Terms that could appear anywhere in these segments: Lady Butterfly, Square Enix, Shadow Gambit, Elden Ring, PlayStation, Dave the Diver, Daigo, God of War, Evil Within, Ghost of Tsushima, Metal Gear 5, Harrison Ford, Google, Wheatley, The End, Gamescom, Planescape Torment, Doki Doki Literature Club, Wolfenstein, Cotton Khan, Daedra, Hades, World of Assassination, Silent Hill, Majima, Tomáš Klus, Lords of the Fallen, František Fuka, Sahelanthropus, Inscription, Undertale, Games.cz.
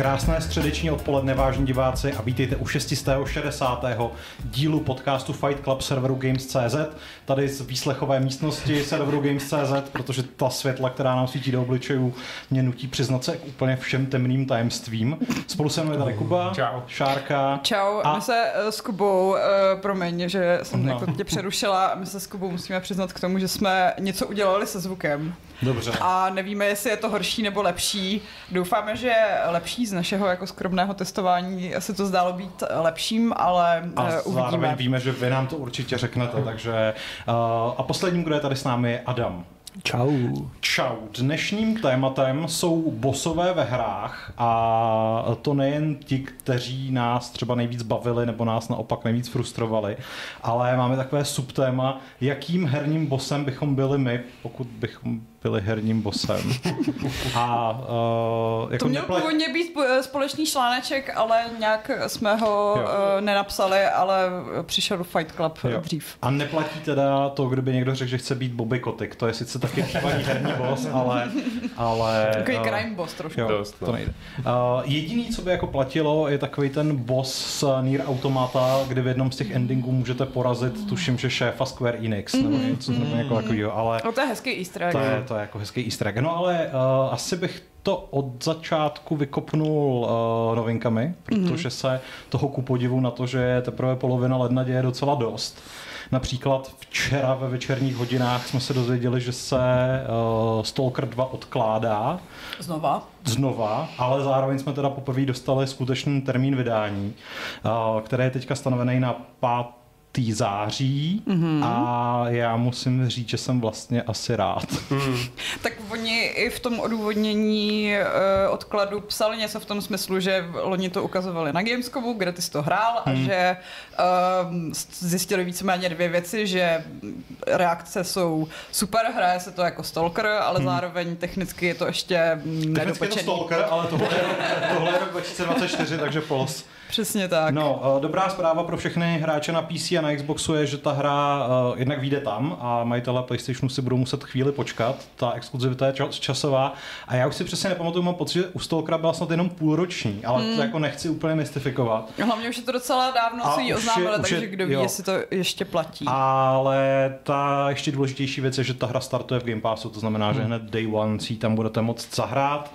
Krásné středeční odpoledne, vážení diváci, a vítejte u 660. dílu podcastu Fight Club serveru Games.cz. Tady z výslechové místnosti serveru Games.cz, protože ta světla, která nám svítí do obličejů, mě nutí přiznat se k úplně všem temným tajemstvím. Spolu se mnou je tady Kuba, čau. Šárka. Čau, a... my se s Kubou, promiň, že jsem tě přerušila, my se s Kubou musíme přiznat k tomu, že jsme něco udělali se zvukem. Dobře. A nevíme, jestli je to horší nebo lepší. Doufáme, že lepší. Z našeho jako skromného testování se to zdálo být lepším, ale uvidíme. A zároveň víme, že vy nám to určitě řeknete, takže... A posledním, kdo je tady s námi, je Adam. Čau. Čau. Dnešním tématem jsou bossové ve hrách, a to nejen ti, kteří nás třeba nejvíc bavili nebo nás naopak nejvíc frustrovali, ale máme takové subtéma, jakým herním bossem bychom byli my, pokud bychom byli herním bossem. A, jako to měl původně být společný článeček, ale nějak jsme ho nenapsali, ale přišel do Fight Club dřív. A neplatí teda to, kdyby někdo řekl, že chce být Bobby Kotick. To je sice taky chývaný herní boss, ale takový crime boss trošku. Jo, dost, to nejde. Jediný, co by jako platilo, je takový ten boss z Nier Automata, kde v jednom z těch endingů můžete porazit, tuším, že šéfa Square Enix, nebo něco takového, ale... No to je hezký easter egg. To je jako hezký easter egg. No ale asi bych to od začátku vykopnul novinkami, protože se toho ku podivu na to, že teprve polovina ledna, děje docela dost. Například včera ve večerních hodinách jsme se dozvěděli, že se Stalker 2 odkládá. Znova, ale zároveň jsme teda poprvé dostali skutečný termín vydání, který je teďka stanovený na 5. září, a já musím říct, že jsem vlastně asi rád. Tak oni i v tom odůvodnění odkladu psali něco v tom smyslu, že loni to ukazovali na Gamescomu, kde ty jsi to hrál, a že zjistili víceméně dvě věci, že reakce jsou super, hraje se to jako Stalker, ale zároveň technicky je to ještě nedopečený. Je to Stalker, ale tohle je rok 2024, takže polos. Přesně tak. No, dobrá zpráva pro všechny hráče na PC a na Xboxu je, že ta hra jednak vyjde tam a majitelé PlayStationu si budou muset chvíli počkat. Ta exkluzivita je časová a já už si přesně nepamatuju, mám pocit, že u Stalkera byla snad jenom půlroční, ale to jako nechci úplně mystifikovat. Hlavně už je to docela dávno, co ji oznámili, takže kdo ví, jestli to ještě platí. Ale ta ještě důležitější věc je, že ta hra startuje v Game Passu, to znamená, že hned day one si tam budete moct zahrát.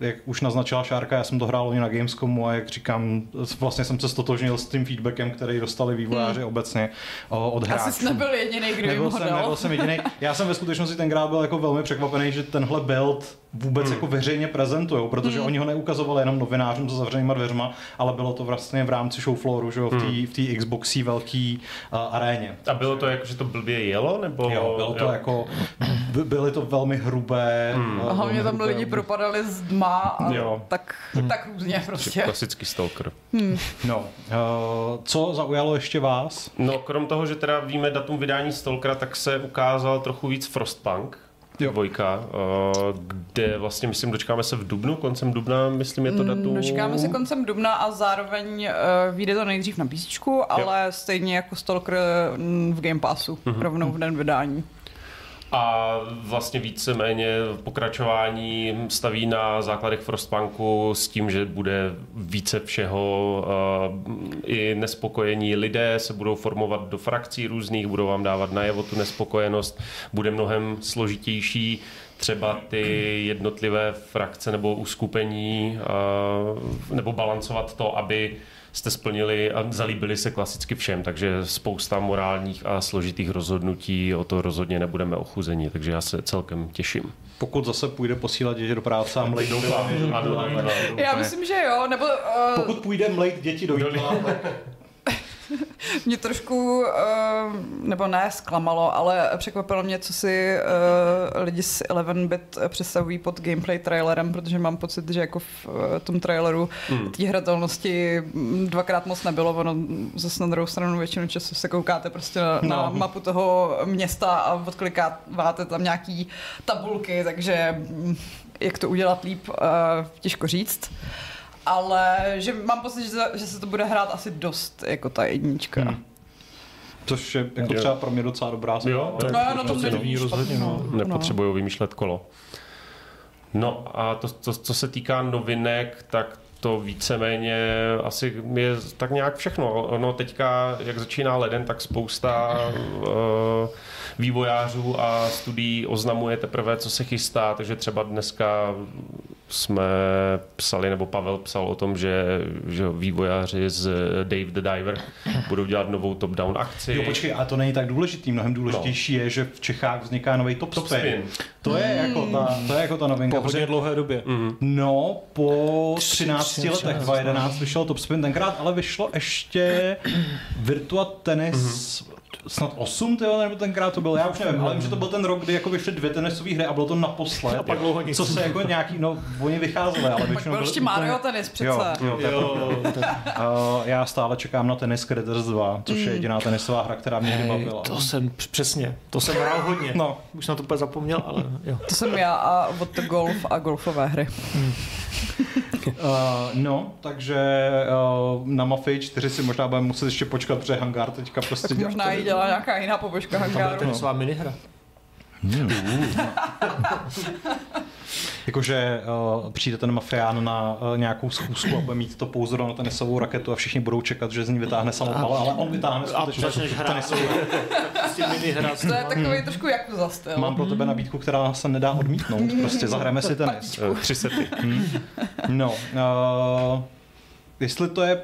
Jak už naznačila Šárka, já jsem to hrál na Gamescomu a jak říkám, vlastně jsem se stotožnil s tím feedbackem, který dostali vývojáři obecně od hráčů. Asi jsi nebyl jedinej, kdo jim ho dal. Nebyl jsem jedinej. Já jsem ve skutečnosti tenkrát byl jako velmi překvapený, že tenhle build vůbec jako veřejně prezentujou, protože oni ho neukazovali jenom novinářům za zavřenýma dveřma, ale bylo to vlastně v rámci showflooru, že jo, v té Xboxí velký aréně. A bylo to jako, že to blbě jelo? Nebo... Jo, bylo to jako, byly to velmi hrubé. Hlavně tam lidi propadali z dma a tak různě prostě. Klasický Stalker. No, co zaujalo ještě vás? No, krom toho, že teda víme datum vydání Stalkera, tak se ukázal trochu víc Frostpunk. Dvojka, kde vlastně, myslím, dočkáme se v dubnu, koncem dubna, myslím, je to datum. Dočkáme se koncem dubna a zároveň vyjde to nejdřív na písničku, ale stejně jako Stalker v Game Passu, rovnou v den vydání. A vlastně víceméně pokračování staví na základech Frostpunku s tím, že bude více všeho, i nespokojení lidé se budou formovat do frakcí různých, budou vám dávat najevo tu nespokojenost, bude mnohem složitější třeba ty jednotlivé frakce nebo uskupení, nebo balancovat to, aby jste splnili a zalíbili se klasicky všem, takže spousta morálních a složitých rozhodnutí, o to rozhodně nebudeme ochuzeni, takže já se celkem těším. Pokud zase půjde posílat děti do práce a mlejt do jídla. Já myslím, že jo, nebo... Pokud půjde mlejt děti do jídla... Mě trošku, nebo ne, zklamalo, ale překvapilo mě, co si lidi z 11-bit představují pod gameplay trailerem, protože mám pocit, že jako v tom traileru té hratelnosti dvakrát moc nebylo, ono zase na druhou stranu většinu času se koukáte prostě na mapu toho města a odklikáváte tam nějaký tabulky, takže jak to udělat líp, těžko říct. Ale že mám pocit, že se to bude hrát asi dost jako ta jednička. Což je jako třeba pro mě docela dobrá zpráva. No, já na tom nevím. Nepotřebuju vymýšlet kolo. No a to, co se týká novinek, tak to víceméně asi je tak nějak všechno. No teďka, jak začíná leden, tak spousta vývojářů a studií oznamuje teprve, co se chystá, takže třeba dneska jsme psali, nebo Pavel psal o tom, že vývojáři z Dave the Diver budou dělat novou top-down akci. Jo, počkej, a to není tak důležitý. Mnohem důležitější je, že v Čechách vzniká nový Top Spin. To je jako ta novinka. Po hodně dlouhé době. No, po 13 letech, 2011 vyšel Top Spin tenkrát, ale vyšlo ještě Virtua Tennis snad 8, nebo tenkrát to bylo, já už nevím, ale vím, že to byl ten rok, kdy jako vyšly 2 tenisové hry a bylo to naposled. A pak dlouho nic. Co se jako nějaký, no oni vycházeli, ale většinou... Pak byl ještě Mario tenis přece. Já stále čekám na Tennis Critters 2, což je jediná tenisová hra, která mě vybavila. To jsem přesně, to jsem hrál hodně. No. Už na to úplně zapomněl, ale jo. To jsem já a od golf a golfové hry. No, takže na Mafii 4 si možná budeme muset ještě počkat, protože hangár teďka prostě dělá. Možná i dělá nějaká jiná pobočka hangáru. To je svá minihra. Jakože přijde ten mafián na nějakou schůzku a bude mít to pouzdro na tenisovou raketu a všichni budou čekat, že z ní vytáhne samopal, ale on vytáhne skutečně tenisovou raketu. To je takový trošku Yakuza styl. Mám pro tebe nabídku, která se nedá odmítnout, prostě zahrajeme si tenis. 3 sety. No, jestli to je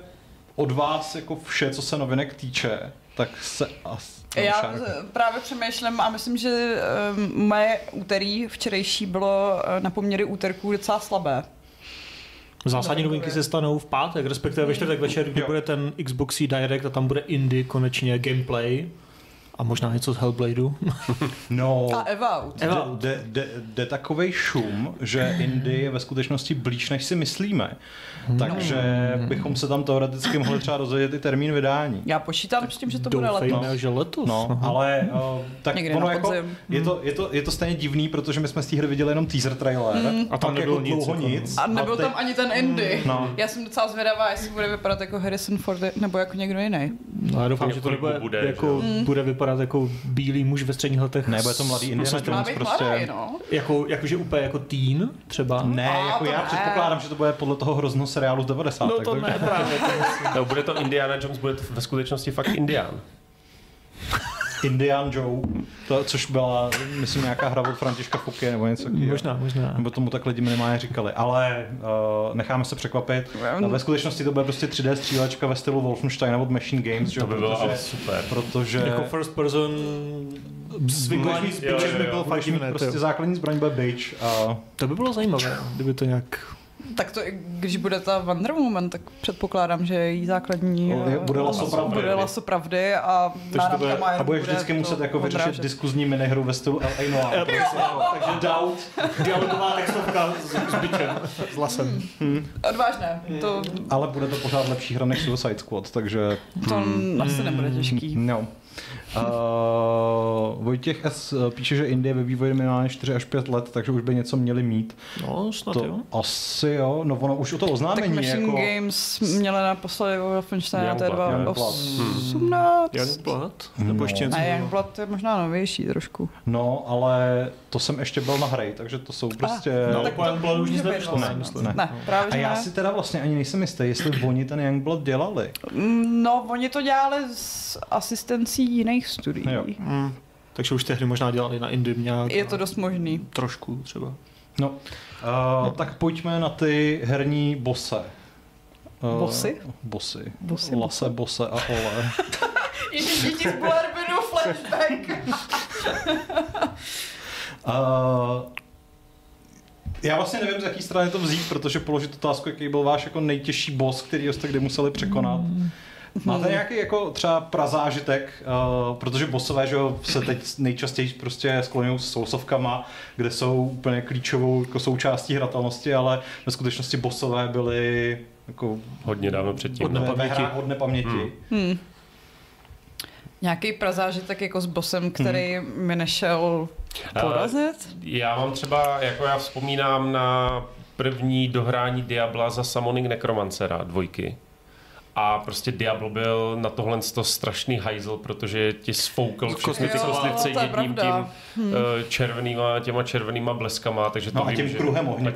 od vás jako vše, co se novinek týče, tak se asi... Já právě přemýšlím a myslím, že moje úterý včerejší bylo na poměry úterků docela slabé. Zásadní novinky se stanou v pátek, respektive ve čtvrtek večer, kdy bude ten Xbox Direct a tam bude indie konečně gameplay. A možná něco z Hellbladeu. No, a Evout. Jde takovej šum, že indie je ve skutečnosti blíž, než si myslíme. Takže bychom se tam teoreticky mohli třeba dozvědět i termín vydání. Já počítám s tím, že to bude letos. Doufejme, že letos. No, ale tak ono jako, je to stejně divný, protože my jsme z té hry viděli jenom teaser trailer. A tam nebylo jako nic. A nebyl tam ani ten indie. No. Já jsem docela zvědavá, jestli bude vypadat jako Harrison Ford nebo jako někdo jiný. No, já doufám, že to bude vypadat jako bílý muž ve středních letech. Ne, bude to mladý Indiana Jones prostě. Mladý, no. Jakože úplně jako teen třeba. Ne, já předpokládám, že to bude podle toho hrozného seriálu z 90. No to ne, právě. No, bude to Indiana Jones, bude to ve skutečnosti fakt Indian Joe, což byla, myslím, nějaká hra od Františka Fuky nebo něco takového. Možná. Nebo tomu tak lidi minimálně říkali, ale necháme se překvapit. Ve skutečnosti to bude prostě 3D střílečka ve stylu Wolfenstein od Machine Games. To by bylo super. Protože... Jako first person... Zvyklání z pitches by bylo fakt jiný. Prostě základní zbraň bude bejč. To by bylo zajímavé, kdyby to nějak... Tak to, když bude ta Wonder Woman, tak předpokládám, že její základní bude laso pravdy a náramka má... A budeš vždycky muset jako vyřešit diskuzní minihru ve stylu L.A. Noir. Takže doubt, dialogová textovka s bičem, s lasem. Odvážné. To... Ale bude to pořád lepší hra než Suicide Squad, takže... To asi nebude těžký. No. Vojtěch S. píše, že Indie ve vývoji minimálně 4 až 5 let, takže už by něco měli mít. No, snad to jo. Asi jo, no ono už o to oznámení. Tak Machine jako... Games měla naposledy Wolfenstein a teda 18. Youngblood? Nebo ještě něco? Ne, Youngblood je možná novější trošku. No, ale to jsem ještě byl na hry, takže to jsou prostě... No, tak Youngblood už nic nevyšlo. Ne. A já si teda vlastně ani nejsem jistý, jestli oni ten Youngblood dělali. No, oni to dělali s asistencí jiných studií. Takže už ty hry možná dělali na indie nějak. Je to dost možný. Trošku třeba. No, tak pojďme na ty herní bose. Bosy? Lase, bose a ole. Ježiš, díky z Blarbinu flashback. Já vlastně nevím, z jaký strany to vzít, protože položit otázku, jaký byl váš jako nejtěžší boss, který jste kdy museli překonat. Máte nějaký jako třeba prazážitek, protože bossové, že se teď nejčastěji prostě skloňují s sousovkama, kde jsou úplně klíčovou jako součástí hratelnosti, ale ve skutečnosti bossové byly jako hodně dávno předtím. Od nepaměti. Nějaký prazážitek jako s bossem, který mi nešel porazit? Já mám třeba, jako já vzpomínám na první dohrání Diabla za Summoning Necromancera 2. A prostě Diablo byl na tohle strašný hajzl, protože ti sfoukl všechny ty kostlivce jedním tím červenýma bleskama, takže to vím, že... A tím kruhem ohně.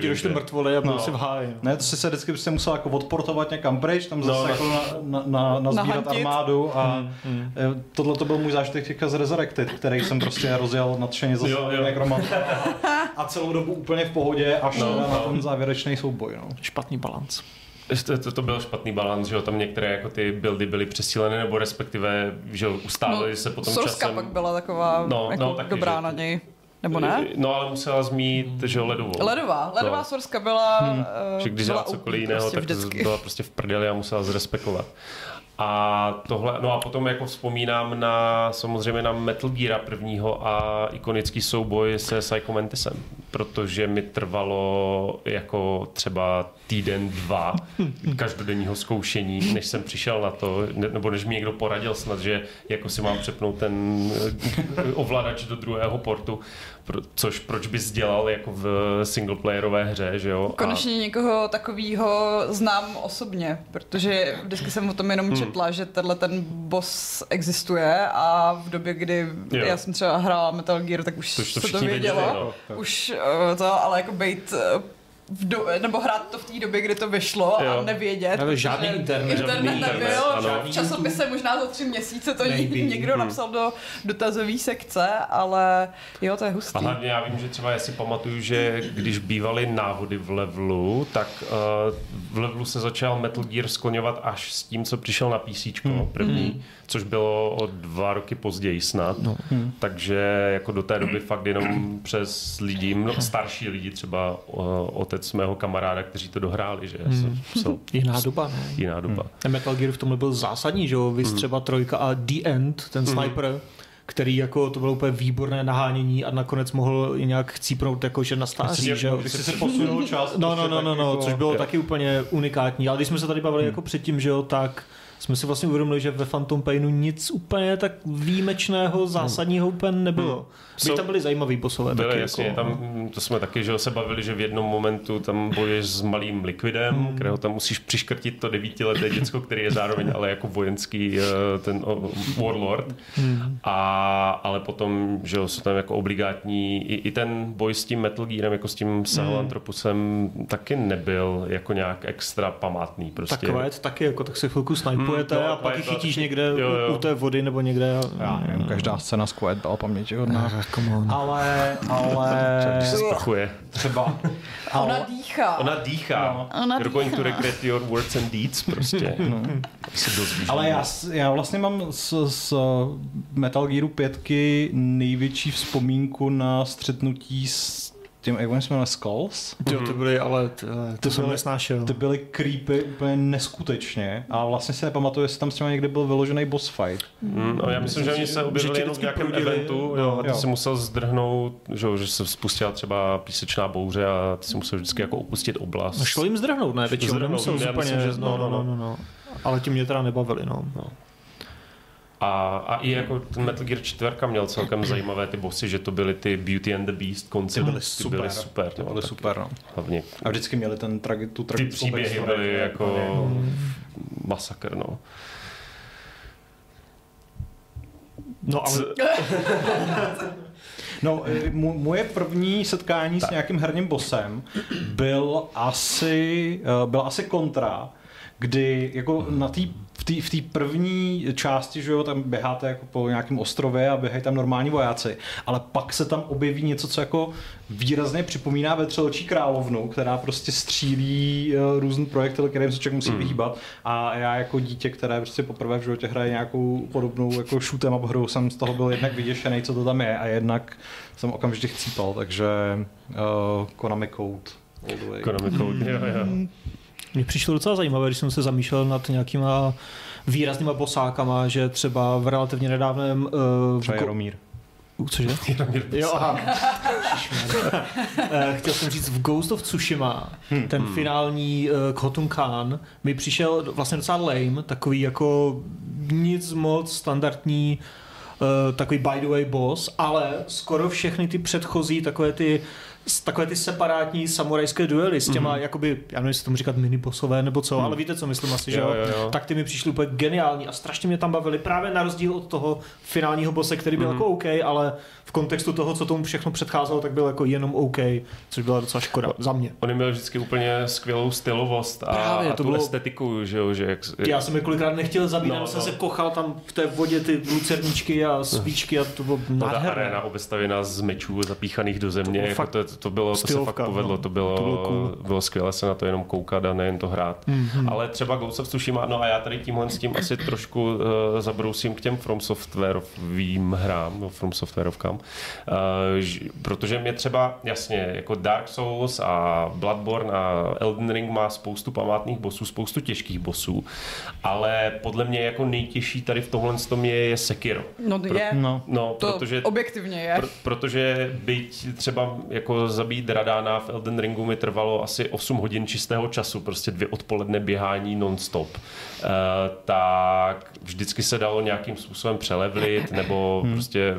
Ti došli mrtvoly a byl si v háji. Ne, to si se vždycky prostě musel jako odportovat někam pryč, tam zase jako nazbírat armádu a tohle to byl můj zážitek z Resurrected, který jsem prostě rozjel nadšeně zase nekromanta a celou dobu úplně v pohodě až na ten závěrečný souboj. Špatný balanc. To byl špatný balans, že jo, tam některé jako ty buildy byly přesílené, nebo respektive, že jo, ustály se potom časem. Sorska pak byla taková jako taky, dobrá na něj, nebo ne? No ale musela zmít, že jo, ledovou. Ledová Sorska byla... Že když byla cokoliv jiného, prostě tak vždycky byla prostě v prdeli a musela zrespektovat. A tohle, no a potom jako vzpomínám na, samozřejmě na Metal Geara prvního a ikonický souboj se Psycho Mantisem, protože mi trvalo jako třeba týden, dva každodenního zkoušení, než jsem přišel na to, nebo než mi někdo poradil snad, že jako si mám přepnout ten ovladač do druhého portu, což proč bys dělal jako v singleplayerové hře, že jo? Konečně někoho takového znám osobně, protože vždycky jsem o tom jenom četla, že tenhle ten boss existuje a v době, kdy já jsem třeba hrála Metal Gear, tak už to se to vědělo. Už to, ale jako bejt... nebo hrát to v té době, kdy to vyšlo a nevědět. Žádný internet nebyl, v časopise možná za 3 měsíce to někdo napsal do dotazové sekce, ale jo, to je hustý. A hlavně já vím, že třeba já si pamatuju, že když bývaly návody v levelu, tak v levelu se začal Metal Gear skloňovat až s tím, co přišel na PCčko první, což bylo o 2 roky později snad, takže jako do té doby fakt jenom přes lidi, starší lidi, třeba otec mého kamaráda, kteří to dohráli, že jiná doba. Jiná doba. Metal Gear v tomhle byl zásadní, že jo, třeba 3 a The End, ten sniper, který jako to bylo úplně výborné nahánění a nakonec mohl nějak chcípnout jako že na stáří, že jo. Se posunul čas. No, což bylo taky úplně unikátní, ale když jsme se tady bavili jako předtím, že jo, tak jsme si vlastně uvědomili, že ve Phantom Painu nic úplně tak výjimečného, zásadního úplně nebylo. Byť tam byly zajímavý posové. Byly, taky jasně, jako... tam, to jsme taky, že se bavili, že v jednom momentu tam bojuješ s malým likvidem, kterého tam musíš přiškrtit to 9leté děcko, který je zároveň ale jako vojenský ten warlord. Ale potom, že jsou tam jako obligátní, i ten boj s tím Metal Gearem, jako s tím Sahelanthropusem taky nebyl jako nějak extra památný. Prostě. Taky jako tak se chvilku snajpujete. A pak ji chytíš někde u té vody nebo někde. Já nevím, každá scéna z Quet byla pamětihodná. Ale... Když se sprchuje. Třeba. Ona dýchá. You're going to regret your words and deeds prostě. Ale já vlastně mám z Metal Gearu 5 největší vzpomínku na střetnutí s tím, jak oni jsme na Skulls? To jsem nesnášel. Ty byly creepy úplně neskutečně a vlastně se nepamatuju, jestli tam s těma někdy byl vyložený boss fight. Já myslím, že oni se objevili jenom v nějakém eventu a ty si musel zdrhnout, že se spustila třeba písečná bouře a ty si musel vždycky jako opustit oblast. No šlo jim zdrhnout, ne? Většinou nemusel úplně. Ale ti mě teda nebavili, A i jako ten Metal Gear 4 měl celkem zajímavé ty bossy, že to byly ty Beauty and the Beast koncept. Ty byly super. Hlavně. A vždycky měli ty příběhy byly jako masakr, ale... Moje první setkání s nějakým herním bossem byl asi Contra, kdy jako na v té první části, že jo, tam běháte jako po nějakém ostrově a běhají tam normální vojáci, ale pak se tam objeví něco, co jako výrazně připomíná vetřeločí královnu, která prostě střílí různý projekty, kterým se člověk musí vyhýbat. A já jako dítě, které prostě poprvé v životě hraje nějakou podobnou jako shoot'em up hru, jsem z toho byl jednak vyděšený, co to tam je, a jednak jsem okamžitě chcípal, takže Konami Code. Mně přišlo docela zajímavé, když jsem se zamýšlel nad nějakýma výraznýma bosákama, že třeba v relativně nedávném... třeba Jaromír. Cože? Jaromír Bosák. Chtěl jsem říct, v Ghost of Tsushima, ten finální Cotton Khan, mi přišel vlastně docela lame, takový jako nic moc standardní, takový by the way boss, ale skoro všechny ty předchozí takové ty takové ty separátní samurajské duely s těma, jakoby, já nevím, jestli tomu říkat minibossové nebo co, ale víte, co myslím asi, jo. Tak ty mi přišly úplně geniální a strašně mě tam bavili, právě na rozdíl od toho finálního bosse, který byl jako OK, ale v kontextu toho, co tomu všechno předcházelo, tak byl jako jenom OK, což byla docela škoda za mě. Oni měli vždycky úplně skvělou stylovost a tu estetiku, že jo, že jak... Já jsem je kolikrát nechtěl zabít, jsem se kochal tam v té vodě ty lucerničky a svíčky a to bylo nádherné. Ta arena obestavěná z mečů zapíchaných do země, to bylo, stylovka, to se fakt povedlo, to bylo skvělé se na to jenom koukat a nejen to hrát. Ale třeba Ghost of Tsushima, no a já tady tímhle s tím asi trošku zabrousím k těm From Softwarovým hrám, From Softwarovkám, protože mě třeba, jasně, jako Dark Souls a Bloodborne a Elden Ring má spoustu památných bossů, spoustu těžkých bossů, ale podle mě jako nejtěžší tady v tomhle tom je Sekiro. Protože byť třeba jako zabít Radána v Elden Ringu mi trvalo asi 8 hodin čistého času, prostě 2 odpoledne běhání non-stop. Tak vždycky se dalo nějakým způsobem přelevlit, nebo prostě...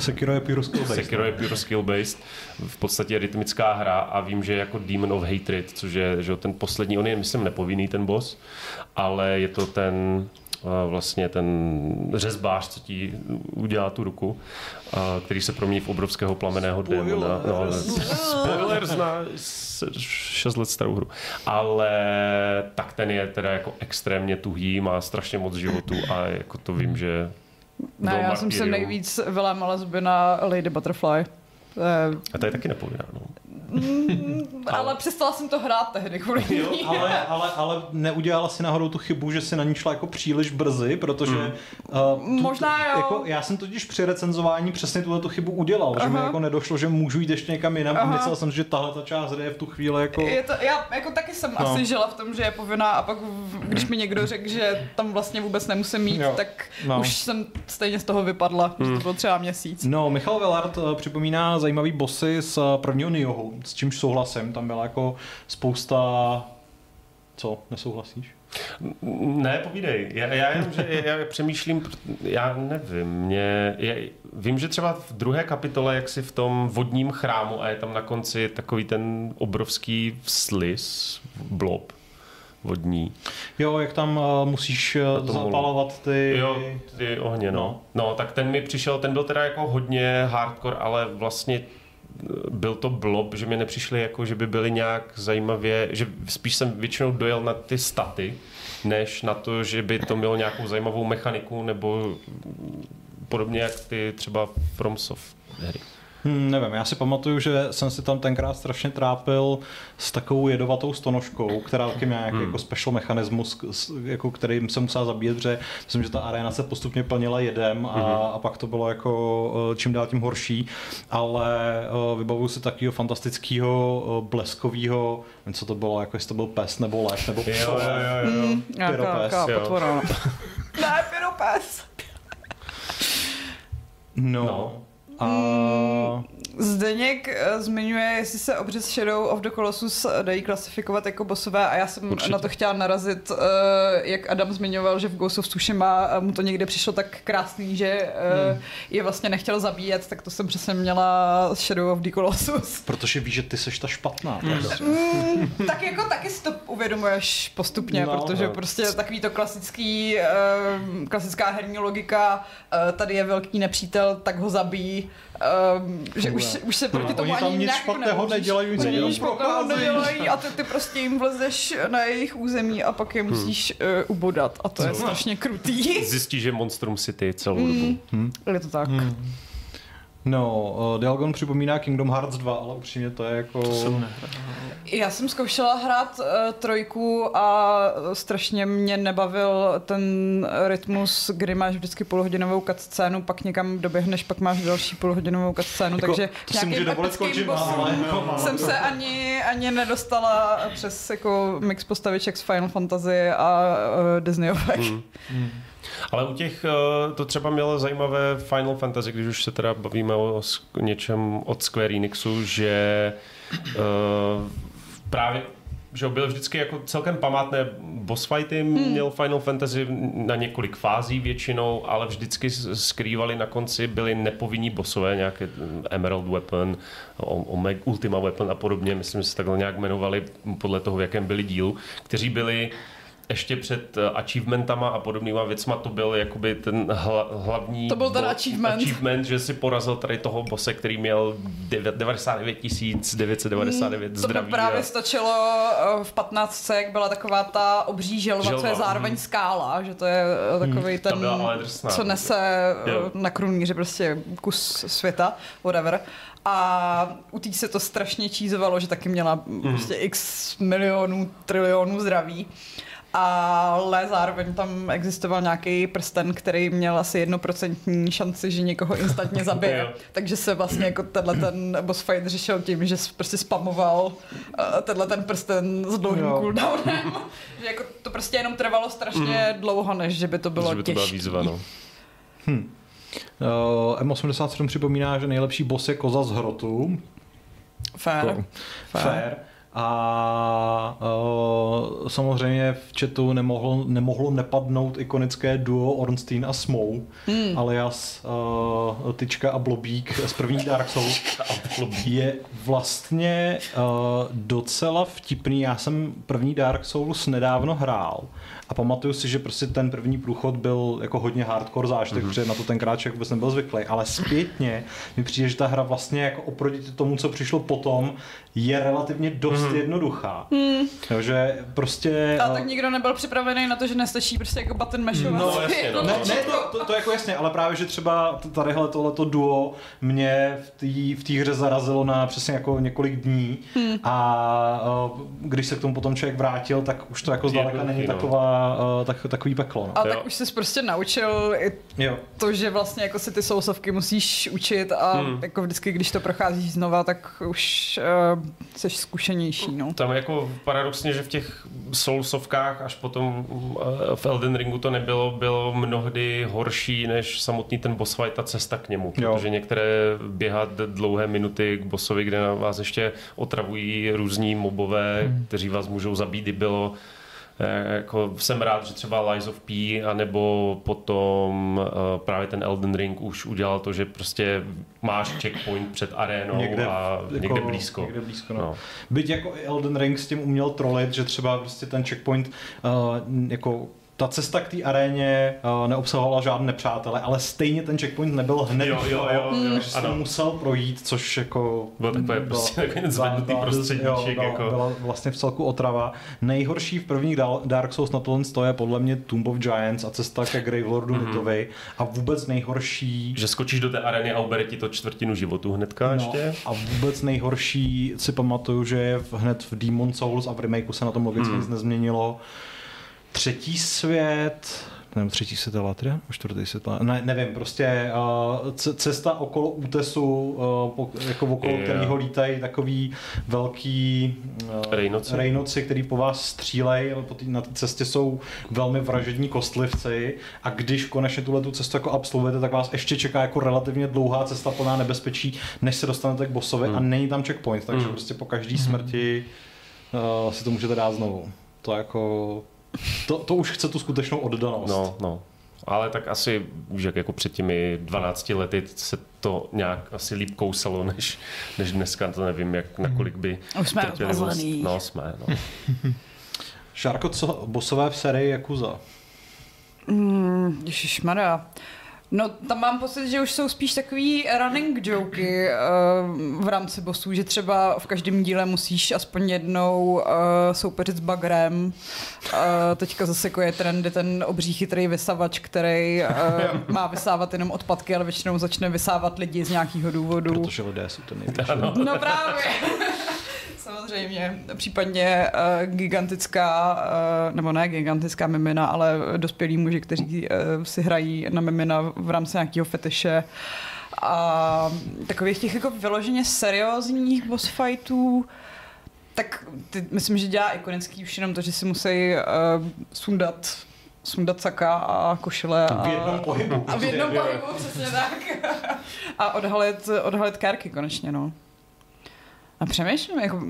Sekiro je pure skill based. V podstatě rytmická hra a vím, že jako Demon of Hatred, což je že ten poslední, on je myslím nepovinný ten boss, ale je to ten... vlastně ten řezbář, co ti udělá tu ruku, který se promění v obrovského plamenného démona. Spoiler zná 6 let starou hru. Ale tak ten je teda jako extrémně tuhý, má strašně moc životu a jako to vím, že... Ne, já jsem se nejvíc vylámala zuby na Lady Butterfly. A to je taky nepovinná, no. Ale přestala jsem to hrát tehdy kvůli ní. Ale neudělala si náhodou tu chybu, že si na ní šla jako příliš brzy, protože možná jo. Jako, já jsem totiž při recenzování přesně tuhle tu chybu udělal, že mi jako nedošlo, že můžu jít ještě někam jinam a myslel jsem, že tahle ta část je v tu chvíli jako... Je to, já jako taky jsem asi žila v tom, že je povinná a pak když mi někdo řekl, že tam vlastně vůbec nemusím jít, tak už jsem stejně z toho vypadla, že to bylo třeba měsíc. No, Michal Velard připomíná zajímavý bossy z prvního Niohu, s čímž souhlasím, tam byla jako spousta... Co? Nesouhlasíš? Ne, povídej. Já přemýšlím, já nevím, vím, že třeba v druhé kapitole, jak si v tom vodním chrámu a je tam na konci takový ten obrovský sliz, blob vodní. Jo, jak tam musíš zapalovat ty... Jo, ty ohně, no. Tak ten mi přišel, ten byl teda jako hodně hardcore, ale vlastně byl to blob, že mi nepřišli jako, že by byly nějak zajímavě, že spíš jsem většinou dojel na ty staty, než na to, že by to mělo nějakou zajímavou mechaniku, nebo podobně jak ty třeba From Soft hry. Nevím, já si pamatuju, že jsem si tam tenkrát strašně trápil s takovou jedovatou stonožkou, která taky měla nějaký jako special mechanismus, jako kterým se musela zabíjet, protože myslím, že ta arena se postupně plnila jedem a pak to bylo jako čím dál tím horší, ale vybavuju si takového fantastického bleskového, nevím, co to bylo, jako jestli to byl pes nebo lék nebo pyropes. Ne, pyropes. No. Zdeněk zmiňuje, jestli se obřez Shadow of the Colossus dají klasifikovat jako bossové a já jsem určitě na to chtěla narazit, jak Adam zmiňoval, že v Ghost of Tsushima mu to někde přišlo tak krásný, že je vlastně nechtěl zabíjet, tak to jsem přesně měla Shadow of the Colossus. Protože víš, že ty seš ta špatná. Tak jako taky si to uvědomuješ postupně, protože prostě takový to klasický, klasická herní logika, tady je velký nepřítel, tak ho zabíjí. Už se proti tomu ani nic špatného nedělají, a ty prostě jim vlezeš na jejich území a pak je musíš ubodat a to je strašně krutý. Zjistíš, že Monstrum City celou dobu. Je to tak. No, Dialgon připomíná Kingdom Hearts 2, ale upřímně to je jako... Já jsem zkoušela hrát trojku a strašně mě nebavil ten rytmus, kdy máš vždycky půlhodinovou cutscénu, pak někam doběhneš, pak máš další půlhodinovou cutscénu, jako, takže nějakým epickým bossům jsem se ani nedostala přes jako mix postaviček z Final Fantasy a Disneyovek. Ale u těch, to třeba mělo zajímavé Final Fantasy, když už se teda bavíme o něčem od Square Enixu, že právě že byly vždycky jako celkem památné boss fighty, měl Final Fantasy na několik fází většinou, ale vždycky skrývali na konci, byly nepovinní bossové, nějaké Emerald Weapon, Ultima Weapon a podobně, myslím, že se takhle nějak jmenovali podle toho, v jakém byli dílu, kteří byli ještě před achievementama a podobnýma věcma, to byl jakoby ten hlavní... To byl ten achievement, že si porazil tady toho bose, který měl 99 999 zdraví. To by právě stačilo v 15, jak byla taková ta obří želva, co je zároveň skála, že to je takovej ten, co nese na krunýře prostě kus světa, whatever. A u tý se to strašně čízovalo, že taky měla prostě x milionů, trilionů zdraví. Ale zároveň tam existoval nějaký prsten, který měl asi 1% šanci, že někoho instantně zabije. Takže se vlastně jako tenhle ten boss fight řešil tím, že prostě spamoval tenhle ten prsten s dlouhým cooldownem. Že jako to prostě jenom trvalo strašně dlouho, než že by to bylo těžké. M87 připomíná, že nejlepší boss je koza z hrotu. Fair. A samozřejmě v chatu nemohlo nepadnout ikonické duo Ornstein a Smou, alias Tyčka a Blobík z první Dark Souls. Je vlastně docela vtipný. Já jsem první Dark Souls nedávno hrál a pamatuju si, že prostě ten první průchod byl jako hodně hardcore zážitek, protože na to tenkrát člověk vůbec nebyl zvyklý, ale zpětně mi přijde, že ta hra vlastně jako oproti tomu, co přišlo potom, je relativně dost jednoduchá. Takže prostě... A tak nikdo nebyl připravený na to, že nestačí prostě jako button mashovat. No jasně, to jako jasně, ale právě, že třeba tadyhle tohleto duo mě v té hře zarazilo na přesně jako několik dní a když se k tomu potom člověk vrátil, tak už to jako zdaleka není takový peklo. No. A tak už jsi prostě naučil to, že vlastně jako si ty sousovky musíš učit a jako vždycky, když to procházíš znova, tak už jsi zkušenější. No. Tam jako paradoxně, že v těch sousovkách až potom v Elden Ringu to bylo mnohdy horší než samotný ten boss fight a cesta k němu, protože některé běhat dlouhé minuty k bossovi, kde na vás ještě otravují různí mobové, kteří vás můžou zabít, bylo jako jsem rád, že třeba Lies of P anebo potom právě ten Elden Ring už udělal to, že prostě máš checkpoint před arénou někde blízko. Někde blízko no. Byť jako Elden Ring s tím uměl trolit, že třeba prostě ten checkpoint jako ta cesta k té aréně neobsahovala žádné nepřátele, ale stejně ten checkpoint nebyl hned, takže jsem musel projít, což jako... Bylo takové prostě zvednutý prostředníček. Byla vlastně v celku otrava. Nejhorší v prvních Dark Souls na tohle je podle mě Tomb of Giants a cesta ke Gravelordu Nitovi a vůbec nejhorší... Že skočíš do té arény a ubere ti to čtvrtinu životu hnedka ještě. A vůbec nejhorší si pamatuju, že je hned v Demon Souls a v remakeu se na tom logicky nic nezměnilo. Třetí svět je Latria? Čtvrtý svět? Ne, nevím, prostě cesta okolo útesu, jako okolo kterého lítají takový velký rejnoci, který po vás střílejí, ale na té cestě jsou velmi vražední kostlivci a když konečně tuhle cestu jako absolvujete, tak vás ještě čeká jako relativně dlouhá cesta plná nebezpečí, než se dostanete k bossovi a není tam checkpoint, takže prostě po každý smrti si to můžete dát znovu. To jako... To už chce tu skutečnou oddanost. No. Ale tak asi, že jako před těmi 12 lety se to nějak asi líp kousalo, než dneska, to nevím, jak nakolik by... Už jsme rozmazlený. No. Šárko, co bossové v sérii Yakuza? Ježišmarja. No, tam mám pocit, že už jsou spíš takový running joky v rámci bossů, že třeba v každém díle musíš aspoň jednou soupeřit s bagrem. Teďka zase jako je trendy ten obří chytrý vysavač, který má vysávat jenom odpadky, ale většinou začne vysávat lidi z nějakého důvodu. Protože lidé jsou to největší. No právě. Samozřejmě, případně ne gigantická mimina, ale dospělí muži, kteří si hrají na mimina v rámci nějakého fetiše a takových těch jako vyloženě seriózních boss fightů, tak myslím, že dělá ikonický už jenom to, že si musí sundat saka a košile a v jednom pohybu, přesně tak. A odhalit kérky konečně, no. A přemýšlím, jako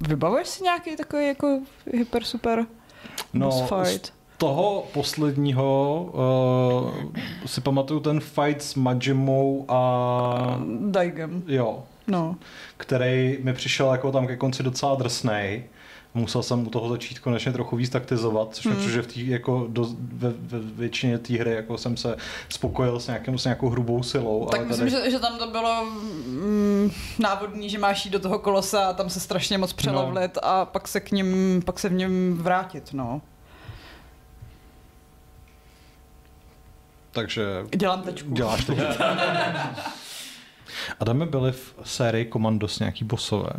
vybavuješ si nějaký takový jako hyper super boss fight? Toho posledního si pamatuju ten fight s Majimou a Daigem. Jo. No. Který mi přišel jako tam ke konci docela drsnej. Musel jsem u toho začít konečně trochu víc taktizovat, což mi přijde, že jako ve většině té hry jako jsem se spokojil s nějakou hrubou silou. Tak ale myslím, tady... že tam to bylo návodný, že máš jít do toho kolosa a tam se strašně moc přelavlit a pak se v něm vrátit, no. Takže... Dělám tečku. Děláš to. Adame, byly v sérii Komandos nějaký bossové?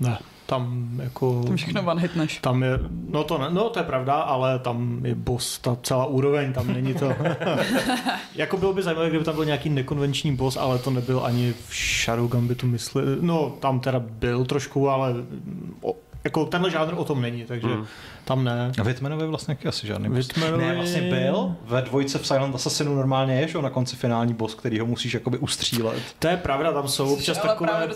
Ne. Tam jako... Tam všechno one hitneš. Tam je, no, to ne, no to je pravda, ale tam je boss, ta celá úroveň, tam není to... Jako bylo by zajímavé, kdyby tam byl nějaký nekonvenční boss, ale to nebyl ani v Shadow Gambitu mysli. No tam teda byl trošku, ale jako tenhle žánr o tom není, takže tam ne. A Whitmanovi vlastně asi žádný boss. Whitmanovi... Ne, vlastně byl. Ve dvojce v Silent Assassinu normálně je, že na konci finální boss, který ho musíš jakoby ustřílet. To je pravda, tam jsou občas takové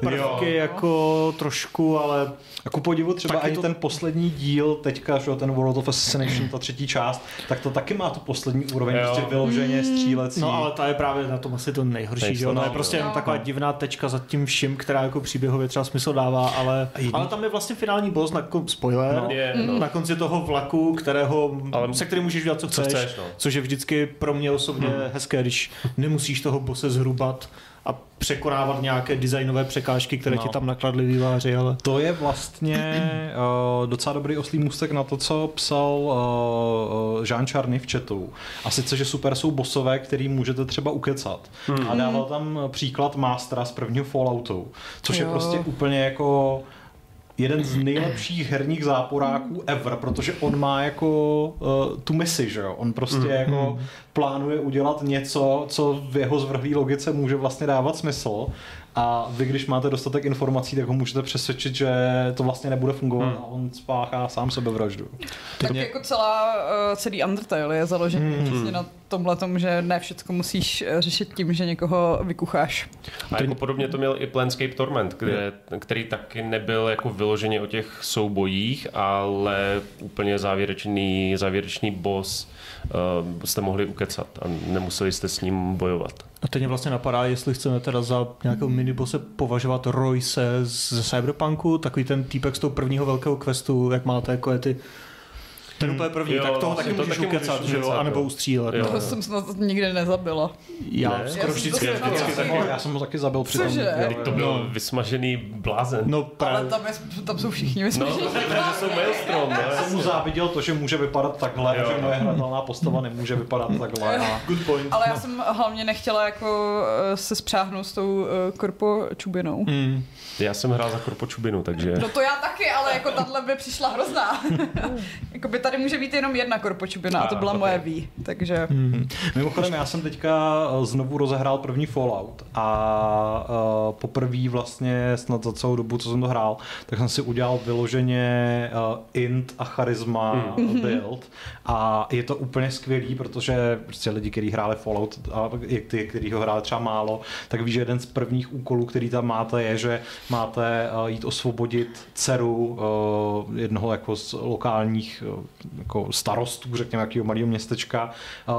prvky jako trošku, ale... Jako podivu třeba i to... ten poslední díl teďka, že ten World of Assassination, ta třetí část, tak to taky má tu poslední úroveň, prostě vyloženě střílecí. No ale ta je právě na tom asi to nejhorší, že ona je prostě jen taková divná tečka za tím vším, která jako příběhově třeba smysl dává, ale tam je vlastně finální boss, spoiler. Na konci toho vlaku, se kterým můžeš dělat, co chceš, no. Což je vždycky pro mě osobně hezké, když nemusíš toho bose zhrubat a překonávat nějaké designové překážky, které ti tam nakladli výváři. Ale... To je vlastně docela dobrý oslý můstek na to, co psal Jean Charny v chatu. A sice, že super jsou bossové, který můžete třeba ukecat. A dával tam příklad Mastera z prvního Falloutu, což je prostě úplně jako... jeden z nejlepších herních záporáků ever, protože on má jako tu misi, že jo, on prostě jako plánuje udělat něco, co v jeho zvrhlý logice může vlastně dávat smysl a vy, když máte dostatek informací, tak ho můžete přesvědčit, že to vlastně nebude fungovat a on spáchá sám sebevraždu. Tak mě... jako celý Undertale je založený přesně na tomhletom, že ne všecko musíš řešit tím, že někoho vykucháš. A jako podobně to měl i Planescape Torment, který taky nebyl jako vyloženě o těch soubojích, ale úplně závěrečný boss jste mohli ukecat a nemuseli jste s ním bojovat. A teď mě vlastně napadá, jestli chceme teda za nějakého minibose považovat Royce ze Cyberpunku, takový ten týpek z toho prvního velkého questu, jak máte, jako je ty ten úplně první, jo, tak toho taky můžeš ukecat, že jo, anebo ustřílet. Jo. Toho jsem snad nikdy nezabila. Já jsem ho taky zabil při tom. To byl vysmažený blázen. No, ale tam jsou všichni vysmažení. No, protože jsou maelstrom. Já jsem mu záviděl to, že může vypadat takhle, že moje hratelná postava nemůže vypadat takhle. Good point. Ale já jsem hlavně nechtěla jako se spřáhnout s tou korpočubinou. Já jsem hrál za korpočubinu, takže... No to já taky, ale jako tahle by přišla hrozná. Tady může být jenom jedna korpočubina a to byla moje ví, takže... Mimochodem, já jsem teďka znovu rozehrál první Fallout a poprvé vlastně snad za celou dobu, co jsem to hrál, tak jsem si udělal vyloženě int a charisma build a je to úplně skvělý, protože prostě lidi, kteří hráli Fallout a ty, kteří ho hráli třeba málo, tak víš, že jeden z prvních úkolů, který tam máte, je, že máte jít osvobodit dceru jednoho jako z lokálních jako starostů, řekněme, jakého malého městečka,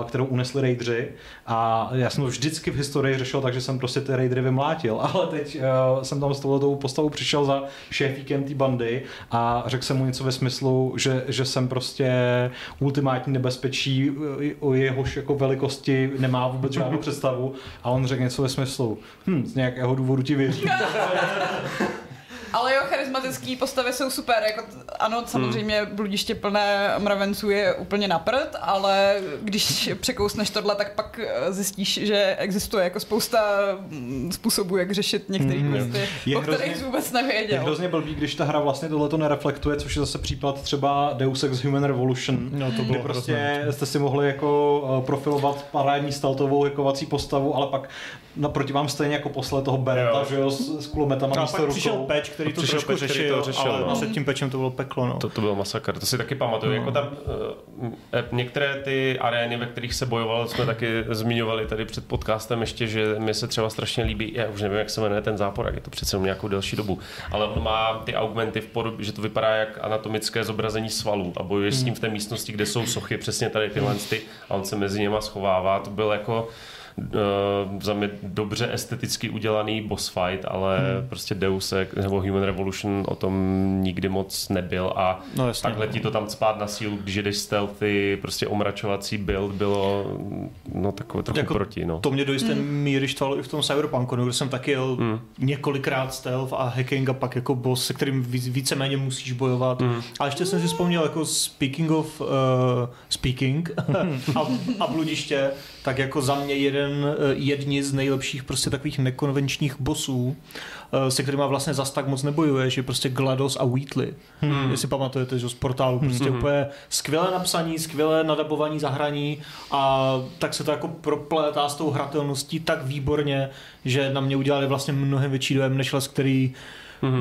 kterou unesli raidři a já jsem to vždycky v historii řešil, takže jsem prostě ty raidři vymlátil, ale teď jsem tam s touhletou postavou přišel za šéfíkem té bandy a řekl jsem mu něco ve smyslu, že jsem prostě ultimátní nebezpečí, o jehož jako velikosti nemá vůbec žádnou představu a on řekl něco ve smyslu, z nějakého důvodu ti věřím. Ale jo, charismatické postavy jsou super, jako ano, samozřejmě bludiště plné mravenců je úplně na prd, ale když překousneš tohle, tak pak zjistíš, že existuje jako spousta způsobů, jak řešit některé věci, o kterých jsi vůbec nevěděl. Je hrozně blbý, když ta hra vlastně tohle to nereflektuje, což je zase případ třeba Deus Ex Human Revolution, to bylo prostě jste si mohli jako profilovat parádní steltovou hackovací postavu, ale pak naproti vám stejně jako posle toho Berenta, že jo, s kulometama místo rukou. A pak přišel patch, který to trošku řešil, ale před tím patchem to bylo peklo. No. To byl masakr, to si taky pamatuju. No. Jako tam některé ty arény, ve kterých se bojovalo, jsme taky zmiňovali tady před podcastem ještě, že mi se třeba strašně líbí, já už nevím, jak se jmenuje ten zápor, jak je to přece nějakou delší dobu, ale on má ty augmenty v podobě, že to vypadá jak anatomické zobrazení svalů a bojuješ s ním v té místnosti, kde jsou sochy, přesně tady tyhle ty, a on se mezi něma schovává. To byl jako za mě dobře esteticky udělaný boss fight, ale prostě Deus Ex nebo Human Revolution o tom nikdy moc nebyl a no jasně, takhle ti to tam cpát na sílu, když jdeš stealthy, prostě omračovací build bylo no takové trochu jako proti. No. To mě do jisté míry štvalo i v tom Cyberpunku, kde jsem taky jel několikrát stealth a hacking a pak jako boss, se kterým víceméně musíš bojovat. A ještě jsem si vzpomněl jako speaking of a bludiště, tak jako za mě jedni z nejlepších prostě takových nekonvenčních bossů, se kterýma vlastně zas tak moc nebojuješ, je prostě GLaDOS a Wheatley. Jestli pamatujete, že z portálu prostě úplně skvělé napsaní, skvělé nadabovaní, zahraní a tak se to jako proplétá s tou hratelností tak výborně, že na mě udělali vlastně mnohem větší dojem než les, který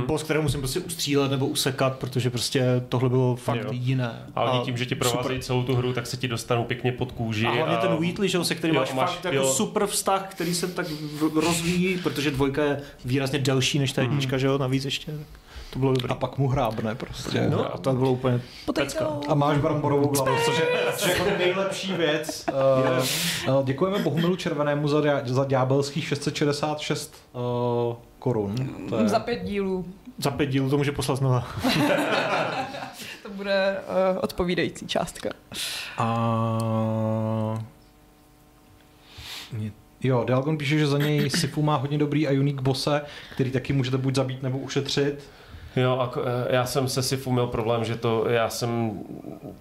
boss, kterého musím prostě ustřílet nebo usekat, protože prostě tohle bylo fakt jiné. Ale tím, že ti provázejí celou tu hru, tak se ti dostanou pěkně pod kůži. A hlavně ten Wheatley, že se kterým máš fakt jako super vztah, který se tak rozvíjí, protože dvojka je výrazně delší než ta jednička, že jo, navíc ještě. To bylo dobrý. A pak mu hrábne prostě. No, a to bylo úplně pecka. A máš bramborovou hlavu, což je nejlepší věc. Děkujeme Bohumilu Červenému za ďábelských 666 korun. Je... Za 5 dílů. Za 5 dílů to může poslat znova. To bude odpovídající částka. A... Jo, Dalgon píše, že za něj Sifu má hodně dobrý a unique bose, který taky můžete buď zabít nebo ušetřit. Jo, a já jsem se Sifu měl problém, že to já jsem...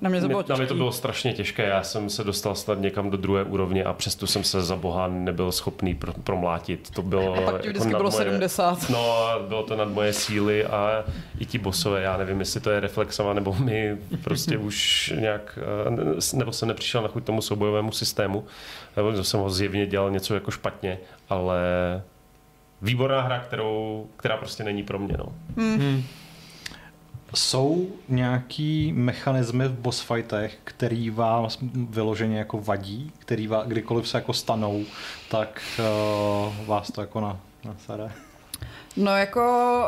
Na mě to bylo strašně těžké, já jsem se dostal snad někam do druhé úrovně a přesto jsem se za boha nebyl schopný promlátit. To bylo... A pak ti vždycky jako bylo 70. No, bylo to nad moje síly a i ti bossové, já nevím, jestli to je reflexama, nebo mi prostě už nějak... Nebo jsem nepřišel na chuť tomu soubojovému systému, nebo jsem ho zjevně dělal něco jako špatně, ale... Výborná hra, která prostě není pro mě. No. Jsou nějaký mechanismy v boss fightech, který vám vyloženě jako vadí, který vám, kdykoliv se jako stanou, tak vás to jako nasere? No jako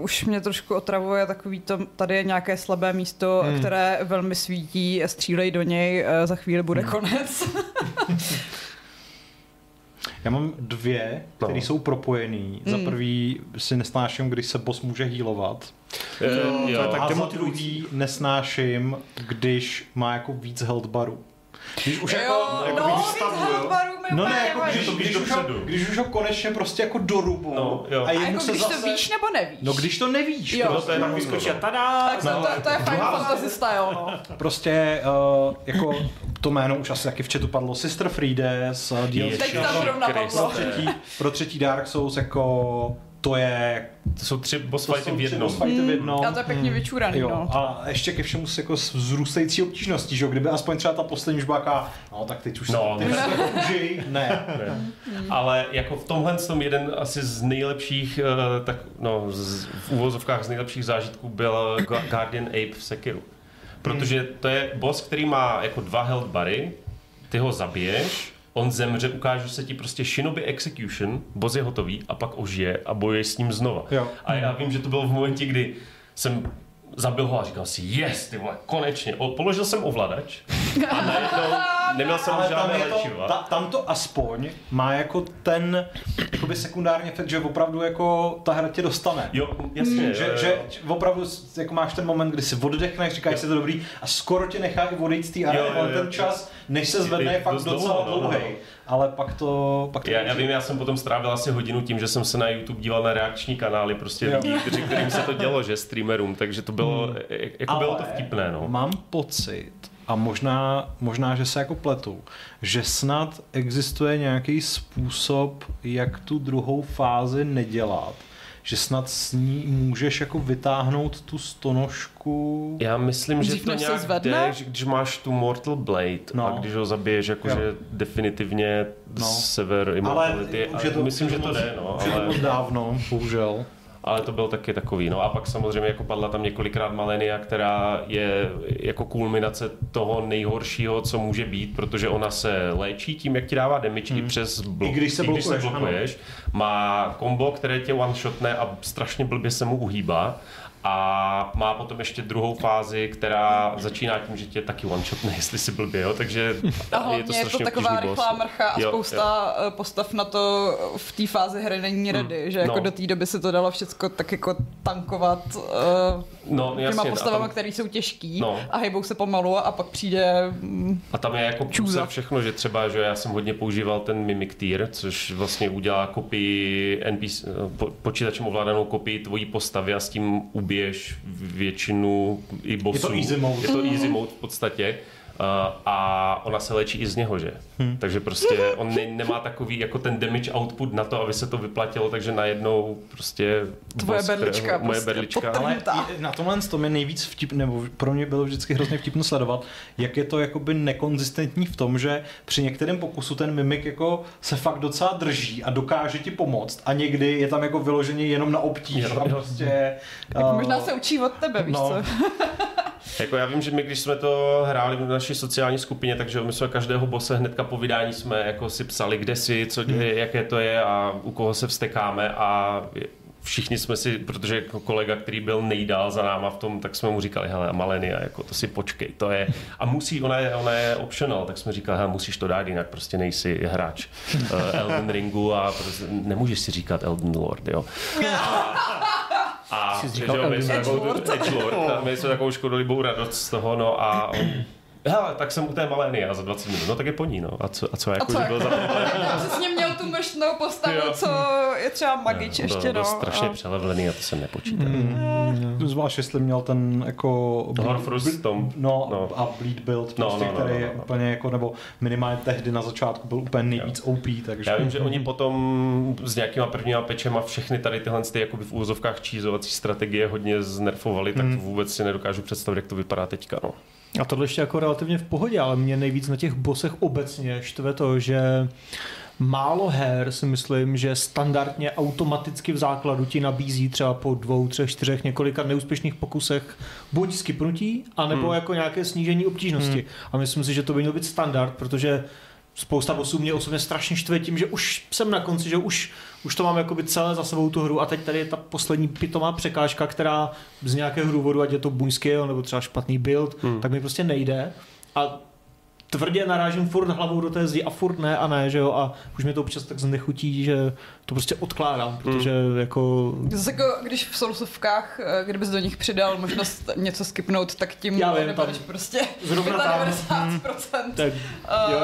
už mě trošku otravuje takový to, tady je nějaké slabé místo, které velmi svítí, střílej do něj, za chvíli bude konec. Já mám dvě, které jsou propojený. Za prvý si nesnáším, když se boss může healovat. A za druhý nesnáším, když má jako víc health barů. Když už jako když už ho konečně prostě jako dorubu. A jako se když zase... to víš nebo nevíš? No když to nevíš, prostě tak vyskočí a tada. Tak to je fajn fantasy style, Prostě jako to jméno už asi taky v chatu padlo, Sister Friede z DLC. Pro třetí Dark Souls jako to jsou 3 boss fighty v jednom. A to je pěkně vyčuraný, A ještě ke všemu se jako s vzrůstající obtížností, že kdyby aspoň třeba ta poslední žbáka, tak teď už Ale jako v tomhle jsem jeden asi z nejlepších, v úvozovkách z nejlepších zážitků byl Guardian Ape v Sekiru. Protože to je boss, který má jako 2 health bary, ty ho zabiješ, on zemře, ukáže se ti prostě Shinobi Execution, boss je hotový a pak ožije a bojuješ s ním znova. A já vím, že to bylo v momentě, kdy jsem zabil ho a říkal si, yes, ty vole, konečně. Položil jsem ovladač a najednou neměl jsem žádné léčiva. Tam to aspoň má jako ten jakoby sekundární efekt, že opravdu jako ta hra tě dostane. Jo, jasně. Že opravdu jako máš ten moment, kdy si oddechneš, říkáš si to dobrý a skoro tě nechá odejít z té hry, ale ten čas, než se zvedne, je fakt docela dlouhý. Ale pak to já vím, já jsem potom strávil asi hodinu tím, že jsem se na YouTube díval na reakční kanály, prostě lidí, kterým se to dělo, že streamerům, takže to bylo, bylo to vtipné. Mám pocit, a možná, že se jako pletu, že snad existuje nějaký způsob, jak tu druhou fázi nedělat. že snad s ní můžeš jako vytáhnout tu stonožku. Já myslím, že to nějak jde, když máš tu Mortal Blade a když ho zabiješ, jakože definitivně sever immortality. Ale to, myslím, že to jde, no. Už ale... dávno, bohužel. Ale to byl taky takový, no a pak samozřejmě jako padla tam několikrát Malenia, která je jako kulminace toho nejhoršího, co může být, protože ona se léčí tím, jak ti dává damage i přes blok. I když se blokuješ, má kombo, které tě one-shotne a strašně blbě se mu uhýbá. A má potom ještě druhou fázi, která začíná tím, že tě taky one-shotne, jestli si blbě, jo, takže je to strašně obtížný boss. Je to taková rychlá mrcha a spousta postav na to v té fázi hry není ready, že jako do té doby se to dalo všecko tak jako tankovat těma postavama, tam, který jsou těžký a hejbou se pomalu a pak přijde a tam je jako půser všechno, že třeba, že já jsem hodně používal ten Mimic Tier, což vlastně udělá kopii NPC, počítačem ovládanou kopii tvojí postavy a s tím ubí většinu i bossů. Je to easy mode v podstatě a ona se léčí i z něho, že? Takže prostě on nemá takový jako ten damage output na to, aby se to vyplatilo, takže najednou prostě moje berlička. Ale na tomhle tom je nejvíc vtip, nebo pro mě bylo vždycky hrozně vtipno sledovat, jak je to jakoby nekonzistentní v tom, že při některém pokusu ten mimik jako se fakt docela drží a dokáže ti pomoct a někdy je tam jako vyloženě jenom na obtíž a prostě... Tak možná se učí od tebe, víš co? Jako já vím, že my, když jsme to hráli v naší sociální skupině, takže my jsme každého bose hnedka po vydání jsme jako si psali, kde si, co, jaké to je a u koho se vztekáme a všichni jsme si, protože jako kolega, který byl nejdál za náma v tom, tak jsme mu říkali, hele, Malenia, jako to si počkej, to je, a musí, ona je optional, tak jsme říkali, hele, musíš to dát, jinak prostě nejsi hráč Elden Ringu a prostě nemůžeš si říkat Elden Lord, jo. A my jsme takovou škodolibou radost z toho, no a on, hele, tak jsem u té Malenia za 20 minut, no tak je po ní, no a co jako, že byl za přesně měl tu mrštnou postavu, co je třeba magič ještě, no. Strašně přelevlený a to jsem nepočítal. Zvlášť, jestli měl ten jako... No a bleed build, prostě, který je úplně jako, nebo minimálně tehdy na začátku byl úplně nejvíc OP, takže... Já vím, že oni potom s nějakýma prvníma pečema všechny tady tyhle jakoby v úvozovkách čízovací strategie hodně znerfovali, tak vůbec si nedokážu představit, jak to vypadá teďka, no. A tohle ještě jako relativně v pohodě, ale mě nejvíc na těch bossech obecně štve to, že málo her si myslím, že standardně automaticky v základu ti nabízí třeba po 2, 3, 4 několika neúspěšných pokusech buď skipnutí, anebo jako nějaké snížení obtížnosti. A myslím si, že to by měl být standard, protože spousta bossů mě osobně strašně štve tím, že už jsem na konci, že už to mám jakoby celé za sebou tu hru a teď tady je ta poslední pitomá překážka, která z nějakého důvodu, ať je to buňský nebo třeba špatný build, tak mi prostě nejde a tvrdě narážím furt hlavou do té zdi a furt ne, že jo, a už mě to občas tak znechutí, že to prostě odkládám, protože jako... Zase jako, když v soulsovkách, kdybys do nich přidal možnost něco skipnout, tak tím nebudeš prostě zrovna 90%. Tak, jo.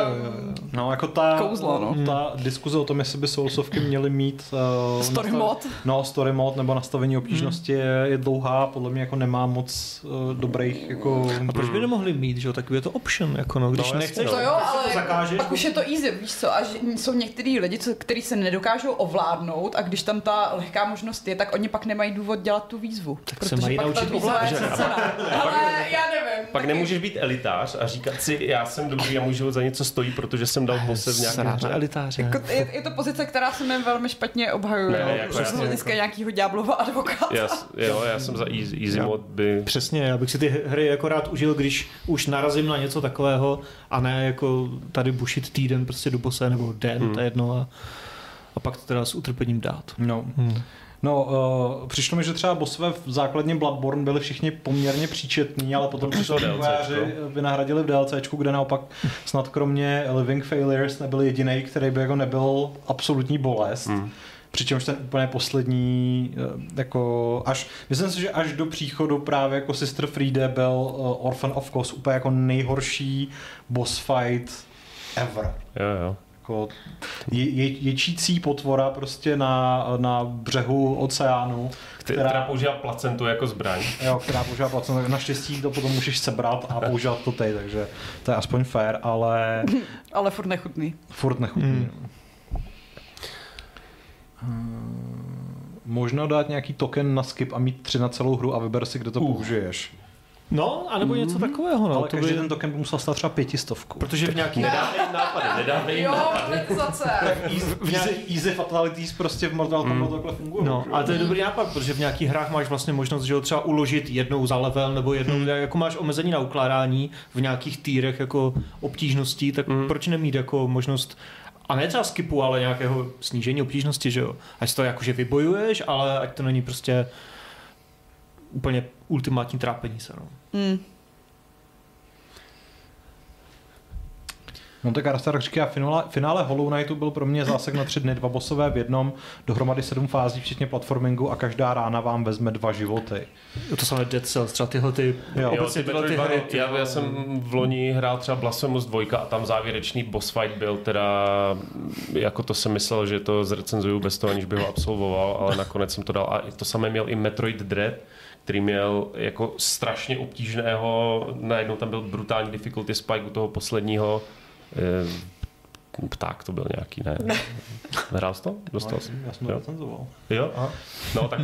No jako ta kouzla, ta diskuze o tom, jestli by soulsovky měly mít story mod nebo nastavení obtížnosti je dlouhá, podle mě jako nemá moc dobrých jako... A proč by nemohli mít, že jo, takový je to option, jako no, když nechceš, to jo, ale zakážeš, pak už je to easy, víš co, až jsou některý lidi, kteří se nedokážou ovládnout a když tam ta lehká možnost je, tak oni pak nemají důvod dělat tu výzvu. Tak se mají naučit ovládnout. Ale já nevím. Pak nemůžeš být elitář a říkat si, já jsem dobrý a můj život za něco stojí, protože jsem dal bose v nějaké jako, je to pozice, která se mi velmi špatně obhajuje. Hlediska nějakýho Diablova advokáta. Jo, já jsem za easy mode by... Přesně, já bych si ty hry jako rád užil, když už narazím na něco takového, a ne jako tady bušit týden prostě do bose nebo den, to je jedno a pak to teda s utrpením dát. No, přišlo mi, že třeba bossové v základně Bloodborne byli všichni poměrně příčetní, ale potom přišlo DLCčko. Vynahradili v DLCčku, kde naopak snad kromě Living Failures nebyl jedinej, který by jako nebyl absolutní bolest. Přičemž ten úplně poslední, jako až, myslím si, že až do příchodu právě jako Sister Friede byl Orphan of Kos úplně jako nejhorší boss fight ever. Jo. Jako ječící potvora prostě na břehu oceánu, která používá placentu jako zbraň. Jo, která používá placentu. Naštěstí to potom můžeš sebrat a používat to tady, takže to je aspoň fair, ale... Ale furt nechutný. možná dát nějaký token na skip a mít 3 na celou hru a vyber si, kde to použiješ. No, anebo něco takového. No. Ale to každý by... ten token by musel stát třeba 500. Protože v nějaký nedávném nápady. V nějaký easy fatalities prostě v Mortal Kombat takhle funguje. No, ale to je dobrý nápad, protože v nějakých hrách máš vlastně možnost, že ho třeba uložit jednou za level, nebo jednou, jako máš omezení na ukládání v nějakých týrech jako obtížností, tak proč nemít jako možnost, a ne třeba skipu, ale nějakého snížení obtížnosti, že jo. Ať to jakože vybojuješ, ale ať to není prostě úplně ultimátní trápení se, no. No tak Arstar říká, finále Hollow Knightu byl pro mě zásek na 3 dny, 2 bossové v jednom, dohromady 7 fází, včetně platformingu a každá rána vám vezme 2 životy. To jsou Dead Cells, třeba tyhle ty... Já jsem v loni hrál třeba Blasphemous 2 a tam závěrečný boss fight byl teda, jako to jsem myslel, že to zrecenzuju bez toho, aniž bych ho absolvoval, ale nakonec jsem to dal a to samé měl i Metroid Dread, který měl jako strašně obtížného, najednou tam byl brutální difficulty spike u toho posledního, pták to byl nějaký, ne? Hrál jsi to? Dostal jsi? Já jsem to recenzoval. Jo? Aha. No tak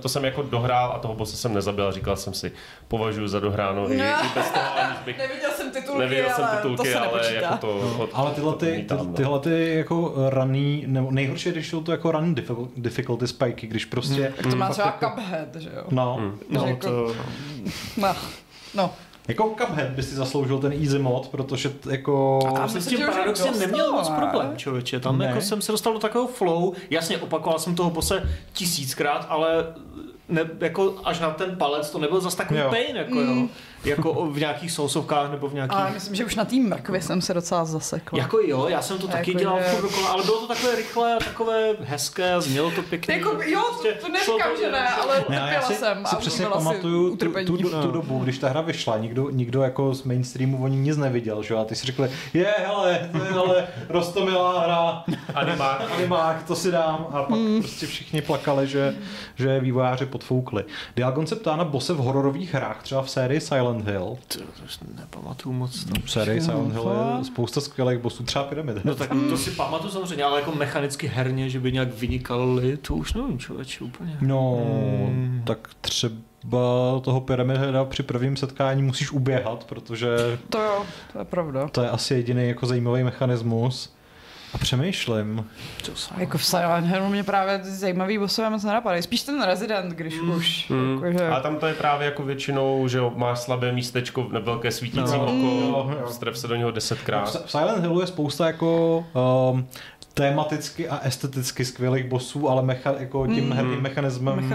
to jsem jako dohrál a toho bossa jsem nezabil a říkal jsem si, považuji za dohráno i bez toho, aniž bych... Neviděl jsem titulky, ale jako to... Ale tyhle ty jako raný, nejhorší, když jsou to jako raný difficulty spiky, když prostě... Tak to má třeba jako... Cuphead, že jo? No. Jako Cuphead by si zasloužil ten easy mod, protože jako... A tam jsem s tím paradoxně neměl moc problém, člověče. Tam jako jsem se dostal do takového flow. Jasně, opakoval jsem toho bose 1000krát, ale ne, jako až na ten palec to nebyl zase takový pain, jako jo. Jako v nějakých sousovkách nebo v nějakých... Ale myslím, že už na té mrkvě jsem se docela zasekla. Jako jo, já jsem to taky jako dělal furt dokola, ale bylo to takové rychlé a takové hezké a znělo to pěkně. Jako, jo, to neříkám, že ne, ale trpěla jsem. Já si přesně pamatuju tu dobu, když ta hra vyšla, nikdo jako z mainstreamu o ní nic neviděl, že? A ty si řekli, hele, roztomilá hra, animák, to si dám. A pak prostě všichni plakali, že vývojáři podfoukli. Dialgon se ptá na bose v hororových hrách, třeba v sérii Silent Hill. To už nepamatuju moc. V sérii Silent Hill je spousta skvělých bossů, třeba pyramid. No tak to si pamatuju samozřejmě, ale jako mechanicky herně, že by nějak vynikali, to už nevím, člověče, úplně. No, tak třeba toho pyramid heda při prvním setkání musíš uběhat, protože... To jo, to je pravda. To je asi jediný jako zajímavý mechanismus. A přemýšlím. Jako v Silent Hillu mě právě zajímavý bossové moc nenapadají. Spíš ten Resident, když už. Jakože... A tam to je právě jako většinou, že máš slabé místečko, velké svítící oko, stref se do něho 10krát. V Silent Hillu je spousta jako... tematicky a esteticky skvělých bossů, ale jako tím herním mechanismem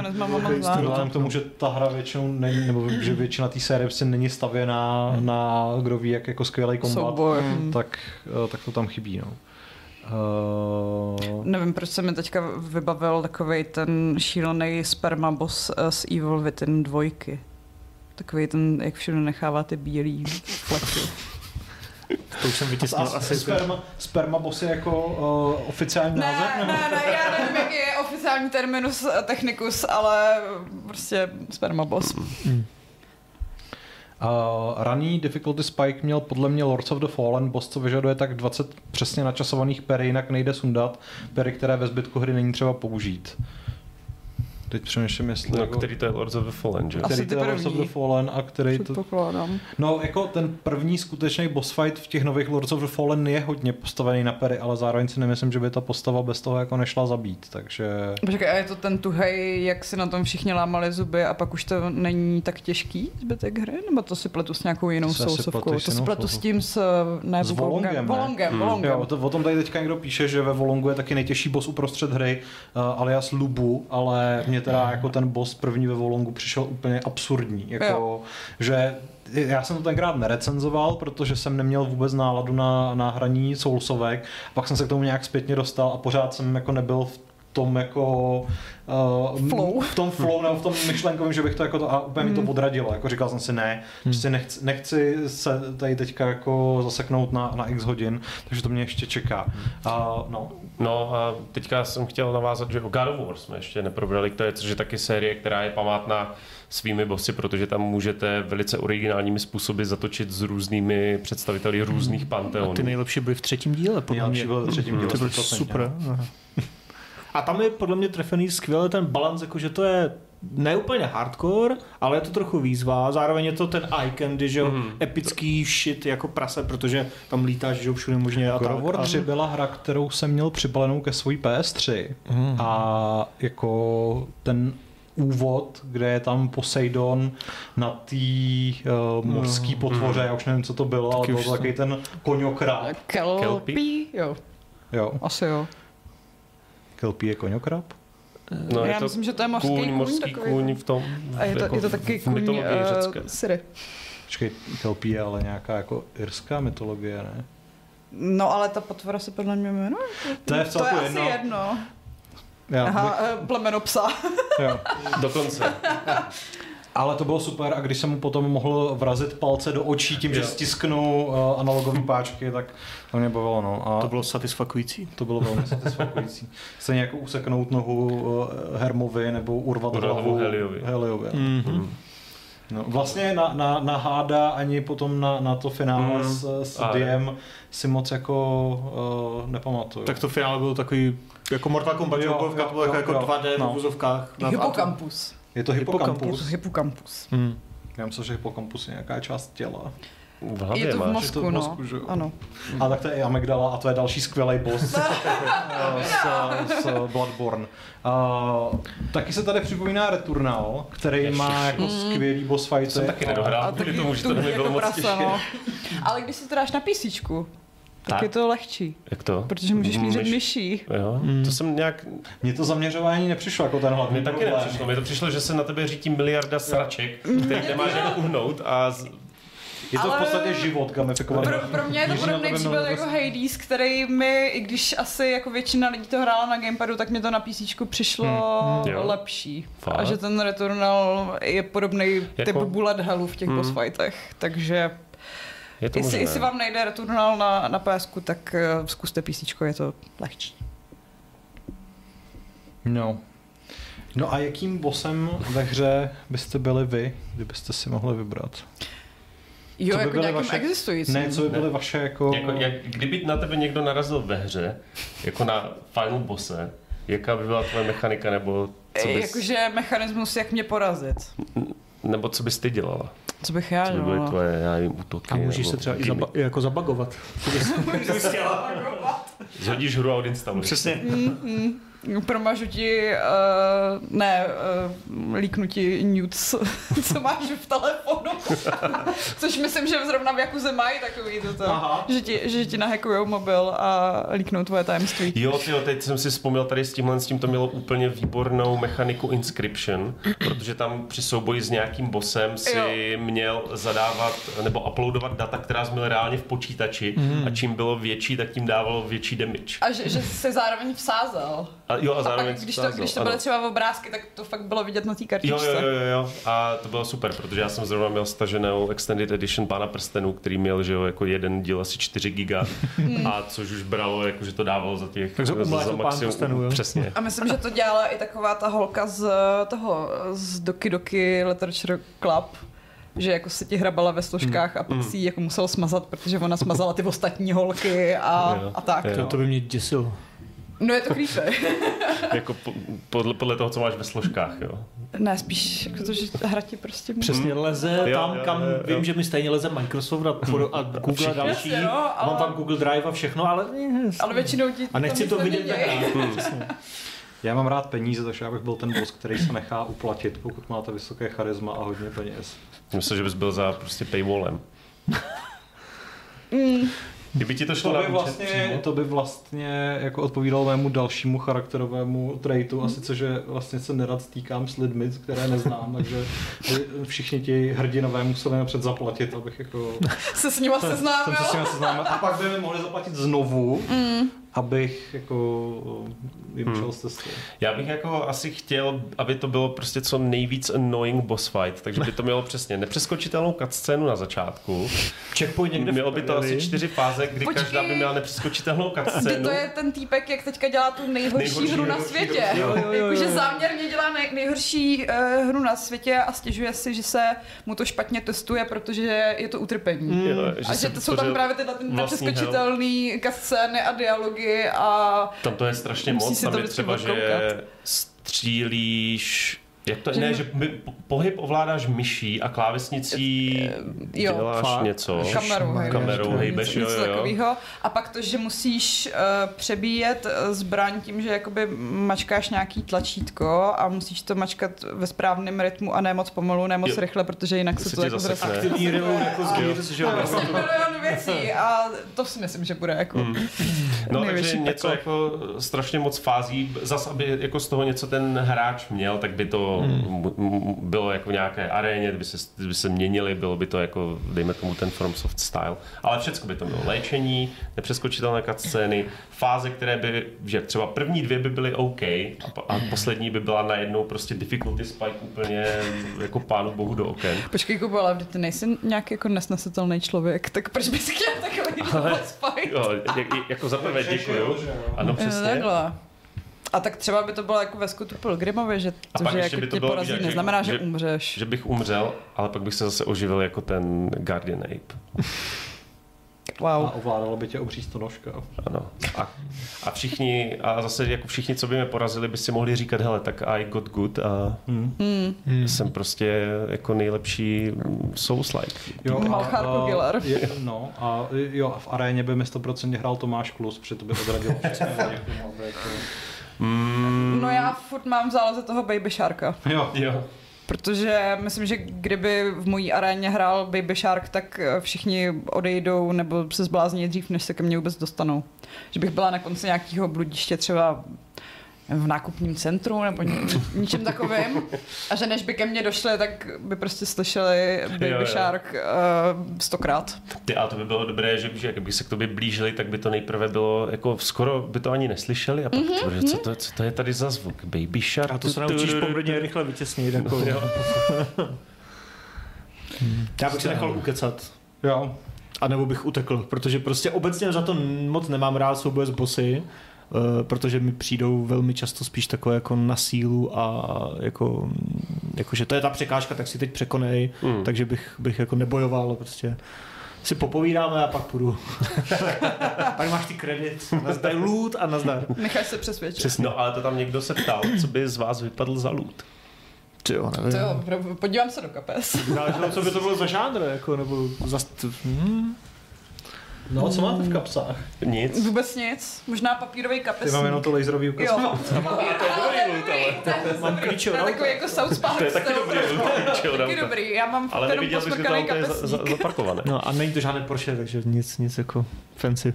k tomu, že ta hra většinou není, nebo že většina té série si není stavěná na kdo ví, jak jako skvělý kombat, tak to tam chybí. No. Nevím, proč se mi teďka vybavil takovej ten šílený sperma boss z Evil Within 2. Takový ten, jak všude nechává ty bílý fleky. To už jsem vytěsnil asi. Spermabos je jako oficiální název? Ne, já nevím, jaký je oficiální terminus technicus, ale prostě spermabos. Raný difficulty spike měl podle mě Lords of the Fallen, boss, co vyžaduje tak 20 přesně načasovaných pery, jinak nejde sundat pery, které ve zbytku hry není třeba použít. Teď přemýšlím, jestli... No, jako... který to je Lords of the Fallen, že? Asi ty první. Lords of the Fallen a který to... No, jako ten první skutečný boss fight v těch nových Lords of the Fallen je hodně postavený na pery, ale zároveň si nemyslím, že by ta postava bez toho jako nešla zabít, takže... Počkej, a je to ten tuhej, jak si na tom všichni lámali zuby a pak už to není tak těžký zbytek hry? Nebo to si pletu s nějakou jinou sousovkou? To si pletu s tím s Volongem. Volongem. Jo, o tom tady teďka někdo píše, že ve Volongu je taky nejtěžší boss uprostřed hry, alias Lubu, ale mě teda jako ten boss první ve Volongu přišel úplně absurdní, jako, že já jsem to tenkrát nerecenzoval, protože jsem neměl vůbec náladu na hraní soulsovek, pak jsem se k tomu nějak zpětně dostal a pořád jsem jako nebyl v tom jako flow nebo v tom myšlenkovém, že bych to jako to, a úplně mi to podradilo, jako říkal jsem si ne, prostě nechci se tady teďka jako zaseknout na x hodin, takže to mě ještě čeká. No a teďka jsem chtěl navázat, že God of War jsme ještě neprobrali, to je, což je taky série, která je památná svými bossy, protože tam můžete velice originálními způsoby zatočit s různými představiteli různých panteonů. A ty nejlepší byly v 3. díle, podle mě. Nejlepší byly v 3. díle. To bylo super. A tam je podle mě trefený skvěle ten balans, jakože to je ne úplně hardcore, ale je to trochu výzva. Zároveň je to ten eye candy, že epický shit jako prase, protože tam lítáš, že všude možně. God of War 3 byla hra, kterou jsem měl přibalenou ke svojí PS3 a jako ten úvod, kde je tam Poseidon na té mořské potvoře, já už nevím, co to bylo, ale byl takový ten koňokrab. Kelpí? Jo. Asi jo. Kelpí je koňokrab? No, já myslím, že to je mořský kůň v tom. A je to taky kůň Syry. Počkej, Kelpí je ale nějaká jako irská mytologie, ne? No, ale ta potvora se podle mě jmenuje. To je asi jedno. Plemeno psa. Jo, dokonce. Ale to bylo super, a když jsem mu potom mohl vrazit palce do očí tím, že stisknu analogové páčky, tak to mě bavilo. No. A to bylo satisfakující. To bylo velmi satisfakující. Se nějak useknout nohu Hermovi nebo urvat hlavu Heliovi. Mm-hmm. No, vlastně na Háda ani potom na to finále s Diem si moc jako nepamatuju. Tak to finále bylo takový jako Mortal Kombat, jako 2D v vozovkách. Hipokampus. Je to Hipokampus. Já myslím, že Hipokampus je nějaká část těla. Je to v mozku, že jo? Ano. A tak to je amygdala a to je další skvělý boss s Bloodborne. Taky se tady připomíná Returnal, který má jako skvělý boss fighty. To jsem taky nedohrál, protože to už to nebylo moc těžké. Ale když si to dáš na písíčku, tak je to lehčí. Jak to? Protože můžeš mířit myší. To jsem nějak... Mně to zaměřování nepřišlo jako ten hlavní problém. Mně taky nepřišlo. Mně to přišlo, že se na tebe řítí miliarda sraček, který nemáš jak uhnout a... Je to v podstatě život gamifikovaný. Pro mě je to podobný příběh jako Hades, který mi, i když asi jako většina lidí to hrála na gamepadu, tak mě to na písíčku přišlo lepší. Fakt? A že ten Returnal je podobný typ bullet hellu v těch boss fightech, takže... Jestli vám nejde Returnal na PSku, tak zkuste písničko, je to lehčí. No a jakým bossem ve hře byste byli vy, kdybyste si mohli vybrat? Jo, jako nějakým vaše... existujícím. Ne, co by byly vaše jako... Kdyby na tebe někdo narazil ve hře, jako na final bosse, jaká by byla tvoje mechanika, nebo co bys... Jakože mechanismus, jak mě porazit. Nebo co bys ty dělala? Co bych já dělala? Co by byly tvoje, já nevím, útoky? A můžeš se třeba i zabagovat. Můžeš se zabagovat. Zhodíš hru a odinstaluješ. Přesně. Promažu ti, líknu ti nudes, co máš v telefonu, což myslím, že zrovna v Jakuze mají takový toto, že ti nahackujou mobil a líknou tvoje tajemství. Jo, teď jsem si vzpomněl tady s tím to mělo úplně výbornou mechaniku Inscription, protože tam při souboji s nějakým bossem si měl zadávat nebo uploadovat data, která jsi měl reálně v počítači a čím bylo větší, tak tím dávalo větší damage. A že se zároveň vsázel. Když to byly třeba obrázky, tak to fakt bylo vidět na té kartičce. Jo. A to bylo super, protože já jsem zrovna měl staženou Extended Edition Pána prstenů, který měl, že jo, jako jeden díl asi 4 giga, a což už bralo, jako, že to dávalo za těch... Takže umlátil Pán prstenů, jo? Přesně. A myslím, že to dělala i taková ta holka z Doki Doki Literature Club, že jako se ti hrabala ve složkách a pak si ji jako musel smazat, protože ona smazala ty ostatní holky a tak. To by mě děsilo. No, je to creepy. Jako podle toho, co máš ve složkách, jo? Ne, spíš jako to, že hra ti prostě... Přesně leze tam, kam vím, že mi stejně leze Microsoft a Google a další. Jasně, no, ale... Mám tam Google Drive a všechno, ale... Ale většinou ti... A nechci to vidět tak. Já mám rád peníze, takže já bych byl ten boss, který se nechá uplatit, pokud máte vysoké charisma a hodně peněz. Myslím, že bys byl za prostě paywallem. Kdyby ti to šlo na účet přímo? To by vlastně jako odpovídalo mému dalšímu charakterovému traitu, a sice, že vlastně se nerad stýkám s lidmi, které neznám, takže všichni ti hrdinové museli napřed zaplatit, abych jako... Se s nima seznámil. A pak by mi mohli zaplatit znovu, abych jako jim šel z cesty. Já bych jako asi chtěl, aby to bylo prostě co nejvíc annoying boss fight, takže by to mělo přesně nepřeskočitelnou cutscénu na začátku. Checkpoint někde. Mělo by to asi 4 fáze, kdy každá by měla nepřeskočitelnou cutscénu. To je ten týpek, jak teďka dělá tu nejhorší hru na světě. Jakože záměrně dělá nejhorší hru na světě a stěžuje si, že se mu to špatně testuje, protože je to utrpení. A že jsou tam právě tyhle nepřeskočitelné cutscény a dialogy. dialogy a... Tam to je strašně moc, tam je třeba, že střílíš... Jak to, ne, že pohyb ovládáš myší a klávesnicí děláš něco. Kamerou hejbeš, jo. A pak to, že musíš přebíjet zbraň tím, že jakoby mačkáš nějaký tlačítko a musíš to mačkat ve správném rytmu a ne moc pomalu, ne moc rychle, protože jinak se to jako zase... Aktivní rylu jako zgýř, že jo. Prostě milion věcí a to si myslím, že bude jako no, takže něco jako strašně moc fází, zas aby jako z toho něco ten hráč měl, tak by to bylo jako v nějaké aréně, kdyby se měnili, bylo by to jako, dejme tomu, ten FromSoft style. Ale všechno by to bylo léčení, nepřeskočitelné cutscény, fáze, které by, že třeba první dvě by byly OK a poslední by byla najednou prostě difficulty spike úplně jako pánu bohu do oken. Počkej, Kubo, ale ty nejsi nějaký jako nesnesitelný člověk, tak proč bys chtěl takový spike? Jo, jako zaprvé děkuju. Ano, přesně. A tak třeba by to bylo jako ve skutu Pilgrimovi, že to, že jako by to tě bylo, porazí, neznamená, že umřeš. Že bych umřel, ale pak bych se zase oživil jako ten Guardian Ape. Wow. A ovládalo by tě obří stonožka. Ano. A všichni, a zase jako všichni, co by mě porazili, by si mohli říkat, hele, tak I got good a jsem prostě jako nejlepší Souls-like. Malchárko Giller. No a jo, v aréně by mi 100% hrál Tomáš Klus, protože to by odradilo. No já furt mám v záloze toho Baby Sharka. Jo. Protože myslím, že kdyby v mojí aréně hrál Baby Shark, tak všichni odejdou nebo se zblázní dřív, než se ke mně vůbec dostanou. Že bych byla na konci nějakého bludiště třeba v nákupním centru nebo ničem takovým. A že než by ke mně došli, tak by prostě slyšeli Baby Shark 100krát. A to by bylo dobré, že kdyby se k tobě blížili, tak by to nejprve bylo, jako skoro by to ani neslyšeli a pak co to je tady za zvuk? Baby Shark? A to se naučíš poměrně rychle vytěsnit. Já bych se nechal ukecat. Jo. A nebo bych utekl, protože prostě obecně za to moc nemám rád souboje s bossy. Protože mi přijdou velmi často spíš takové jako na sílu a jako že to je ta překážka, tak si teď překonej, takže bych jako nebojoval, prostě si popovídáme a pak půjdu. Pak máš ty kredit, nazdar loot a nazdar. Necháš se přesvědčit. Přesně, no, ale to tam někdo se ptal, co by z vás vypadl za loot. Tyjo, nevím. Tyjo, podívám se do kapes. Záleží, co by to bylo za žánr, jako, nebo za... No, co máte v kapsách? Nic. Vůbec nic. Možná papírový kapesník. Já mám jenom to laserový ukaz. Jo. Mám klíčový. To je takový jako South Park. To je taky dobrý. Taky dobrý. Já mám jenom posmrkaný kapesník. Zaparkované. No a není to žádné Porsche, takže nic jako fancy.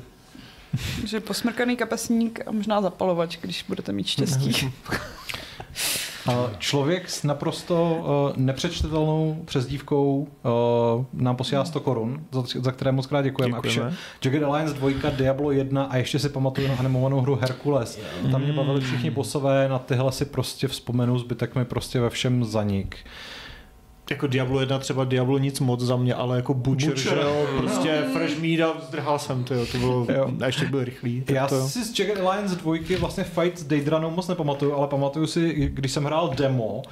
Takže posmrkaný kapesník a možná zapalovač, když budete mít štěstí. Člověk s naprosto nepřečitelnou přezdívkou nám posílá 100 korun, za které moc krát děkujeme. Jagged Alliance 2, Diablo 1 a ještě si pamatuju na animovanou hru Herkules. Tam mě bavili všichni bossové, na tyhle si prostě vzpomenu, zbytek mi prostě ve všem zanik. Jako Diablo 1 třeba, Diablo nic moc za mě, ale jako Butcher, že jo, prostě fresh meat a zdrhal jsem, to bylo, a ještě byl rychlý. Já si z Jagged Alliance 2 vlastně fight s Daedranou moc nepamatuju, ale pamatuju si, když jsem hrál demo,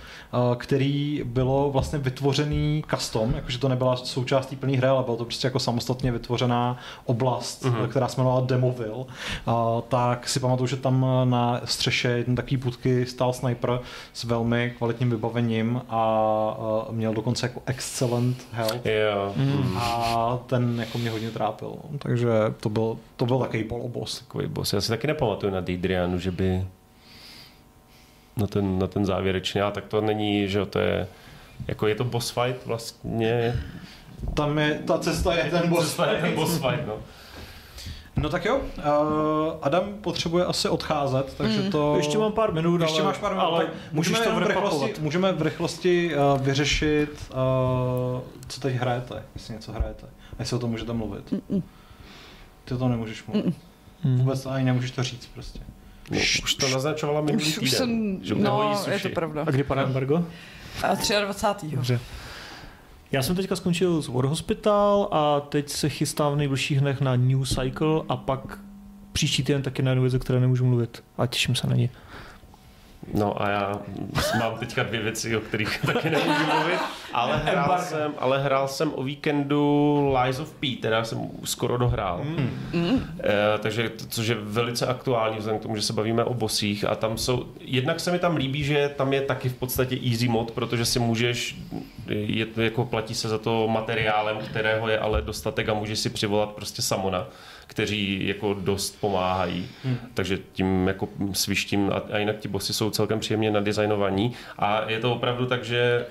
který bylo vlastně vytvořený custom, jakože to nebyla součástí plný hry, ale bylo to prostě jako samostatně vytvořená oblast, která se jmenovala Demoville, tak si pamatuju, že tam na střeše jedné takové budky stál sniper s velmi kvalitním vybavením a měl dokonce jako excellent health a ten jako mě hodně trápil, takže to byl takový poloboss. Takový boss. Já si taky nepamatuju na Deidreanu, že by na ten závěrečný, ale tak to není, že to je jako je to boss fight vlastně. Tam je ta cesta je ten boss fight. No tak jo, Adam potřebuje asi odcházet, takže to... Ještě mám pár minut, ještě máš pár minut, ale můžeme to v rychlosti vyřešit, co teď hrajete, jestli něco hrajete. A jestli o tom můžete mluvit. Ty o tom nemůžeš mluvit. Vůbec ani nemůžeš to říct prostě. No, už to naznačovala minulý týden. No, je to pravda. A kdy pane embargo? 23. Dobře. Já jsem teďka skončil z War Hospital a teď se chystám v nejbližších dnech na New Cycle a pak příští týden taky na jednu věc, o které nemůžu mluvit a těším se na ní. No a já mám teďka dvě věci, o kterých taky nemůžu mluvit, ale hrál jsem o víkendu Lies of P, teda jsem skoro dohrál. Takže, což je velice aktuální vzhledem k tomu, že se bavíme o bossích a tam jsou, jednak se mi tam líbí, že tam je taky v podstatě easy mod, protože si můžeš, je, jako platí se za to materiálem, kterého je ale dostatek a můžeš si přivolat prostě samona, kteří jako dost pomáhají. Takže tím jako svištím a jinak ti bossy jsou celkem příjemně nadizajnovaní a je to opravdu tak, že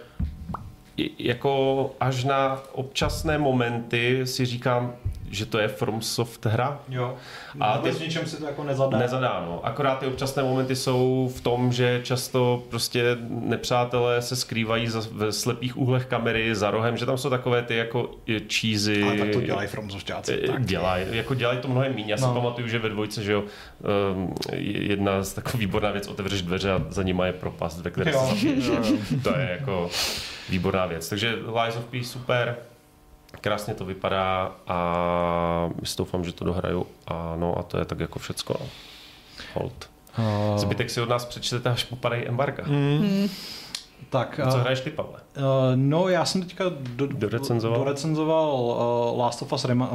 jako až na občasné momenty si říkám, že to je From Soft hra. Jo. A ty, s ničem si to jako nezadá. No. Akorát ty občasné momenty jsou v tom, že často prostě nepřátelé se skrývají ve slepých úhlech kamery za rohem, že tam jsou takové ty jako cheesy. Ale tak to dělají From Softáci. Dělají to mnohem míň. Já si pamatuju, že ve dvojce, že jo, jedna z takových výborná věc, otevřeš dveře a za nima je propast, ve které to je jako výborná věc. Takže Lies of P super. Krásně to vypadá a doufám, že to dohraju a no a to je tak jako všecko. Hold. Zbytek si od nás přečtete, až popadají embarga. Tak, co hraješ ty, Pavle? No, já jsem teďka dorecenzoval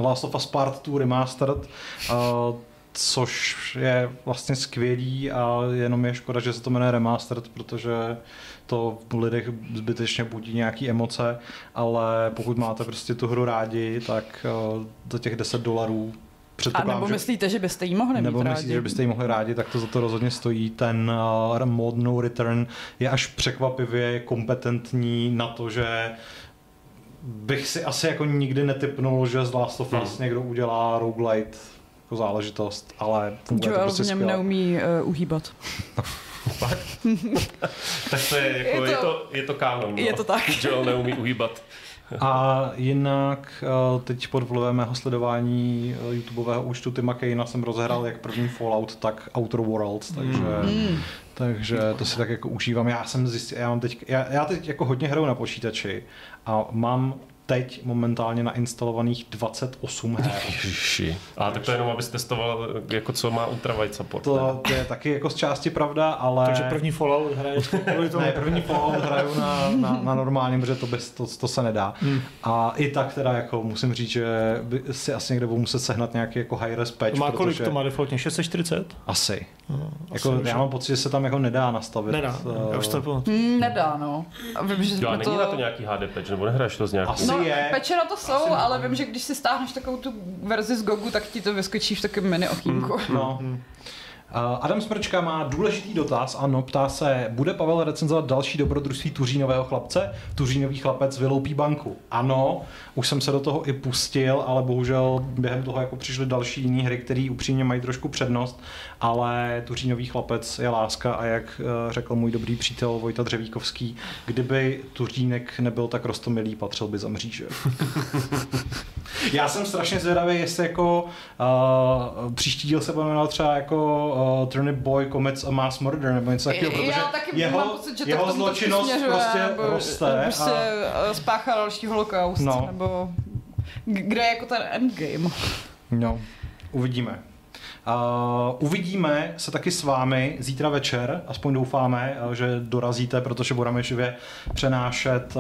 Last of Us Part 2 Remastered, což je vlastně skvělý a jenom je škoda, že se to jmenuje Remastered, protože to v lidech zbytečně budí nějaký emoce, ale pokud máte prostě tu hru rádi, tak za těch $10 předpokládám, a nebo myslíte, že byste jí mohli mít rádi? Tak to za to rozhodně stojí. Ten mod No Return je až překvapivě kompetentní na to, že bych si asi jako nikdy netypnul, že z Last of Us někdo udělá roguelite jako záležitost, ale funguje to prostě skvěle. Joel v něm neumí uhýbat. Tak to je jako, je to kánon, no. Je to tak. Joel neumí uhýbat. A jinak teď pod vlivem mého sledování YouTubeového účtu Tima Kejna jsem rozehrál jak první Fallout, tak Outer Worlds, takže to si tak jako užívám. Já teď jako hodně hraju na počítači a mám teď momentálně nainstalovaných 28 her. A tak to jenom, abys testoval, jako co má ultrawide support. To je taky jako z části pravda, ale... Takže první Fallout hraješ? Ne, první Fallout hraju na normálním, protože to se nedá. A i tak teda jako musím říct, že si asi někde budu muset sehnat nějaký jako high-res patch. To má kolik? To má defaultně 640? Asi. Jako, já mám pocit, že se tam jako nedá nastavit. Nedá, já už to nedá, no. A není na to nějaký HD patch, nebo nehraješ to z nějakou? Peče na to jsou, ale vím, že když si stáhneš takovou tu verzi z Gogu, tak ti to vyskočí v takovém mini okýnku. Adam Smrčka má důležitý dotaz, ano, ptá se, bude Pavel recenzovat další dobrodružství Tuřínového chlapce? Tuřínový chlapec vyloupí banku. Ano, už jsem se do toho i pustil, ale bohužel během toho jako přišly další jiné hry, které upřímně mají trošku přednost, ale Tuřínový chlapec je láska a jak řekl můj dobrý přítel Vojta Dřevíkovský, kdyby Tuřínek nebyl tak roztomilý, patřil by za mříže. Já jsem strašně zvědavý, jestli jako příští díl se jmenoval třeba jako Turnip Boy Comets a Mass Murder nebo něco takového, protože jeho zločinnost prostě roste. Prostě spáchá další holokaust, nebo kde je jako ten endgame. No, uvidíme. Uvidíme se taky s vámi zítra večer, aspoň doufáme, že dorazíte, protože budeme živě přenášet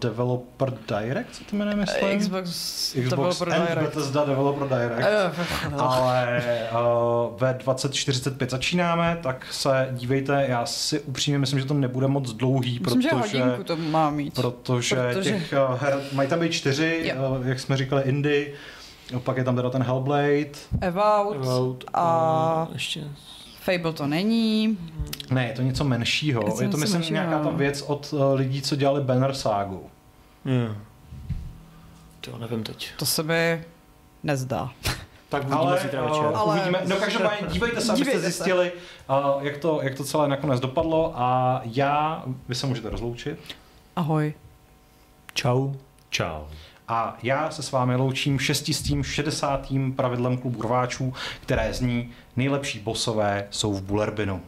Developer Direct, co to jmenuje, myslím? Xbox Developer Direct. Bethesda Developer Direct. Ale ve 20:45 začínáme, tak se dívejte, já si upřímně myslím, že to nebude moc dlouhý, protože hodinku to má mít. Protože těch her, mají tam být 4, jak jsme říkali, indie. Pak je tam teda ten Hellblade, Evout a ještě Fable to není. Ne, je to něco menšího. Je to, myslím, nějaká ta věc od lidí, co dělali Banner Ságu. To nevím teď. To se mi nezdá. Tak ale zítra večer. Uvidíme. No každopádně dívejte se, abyste zjistili, jak to celé nakonec dopadlo a vy se můžete rozloučit. Ahoj. Čau. A já se s vámi loučím 660. pravidlem klubu rváčů, které zní: nejlepší bossové jsou v Bullerbinu.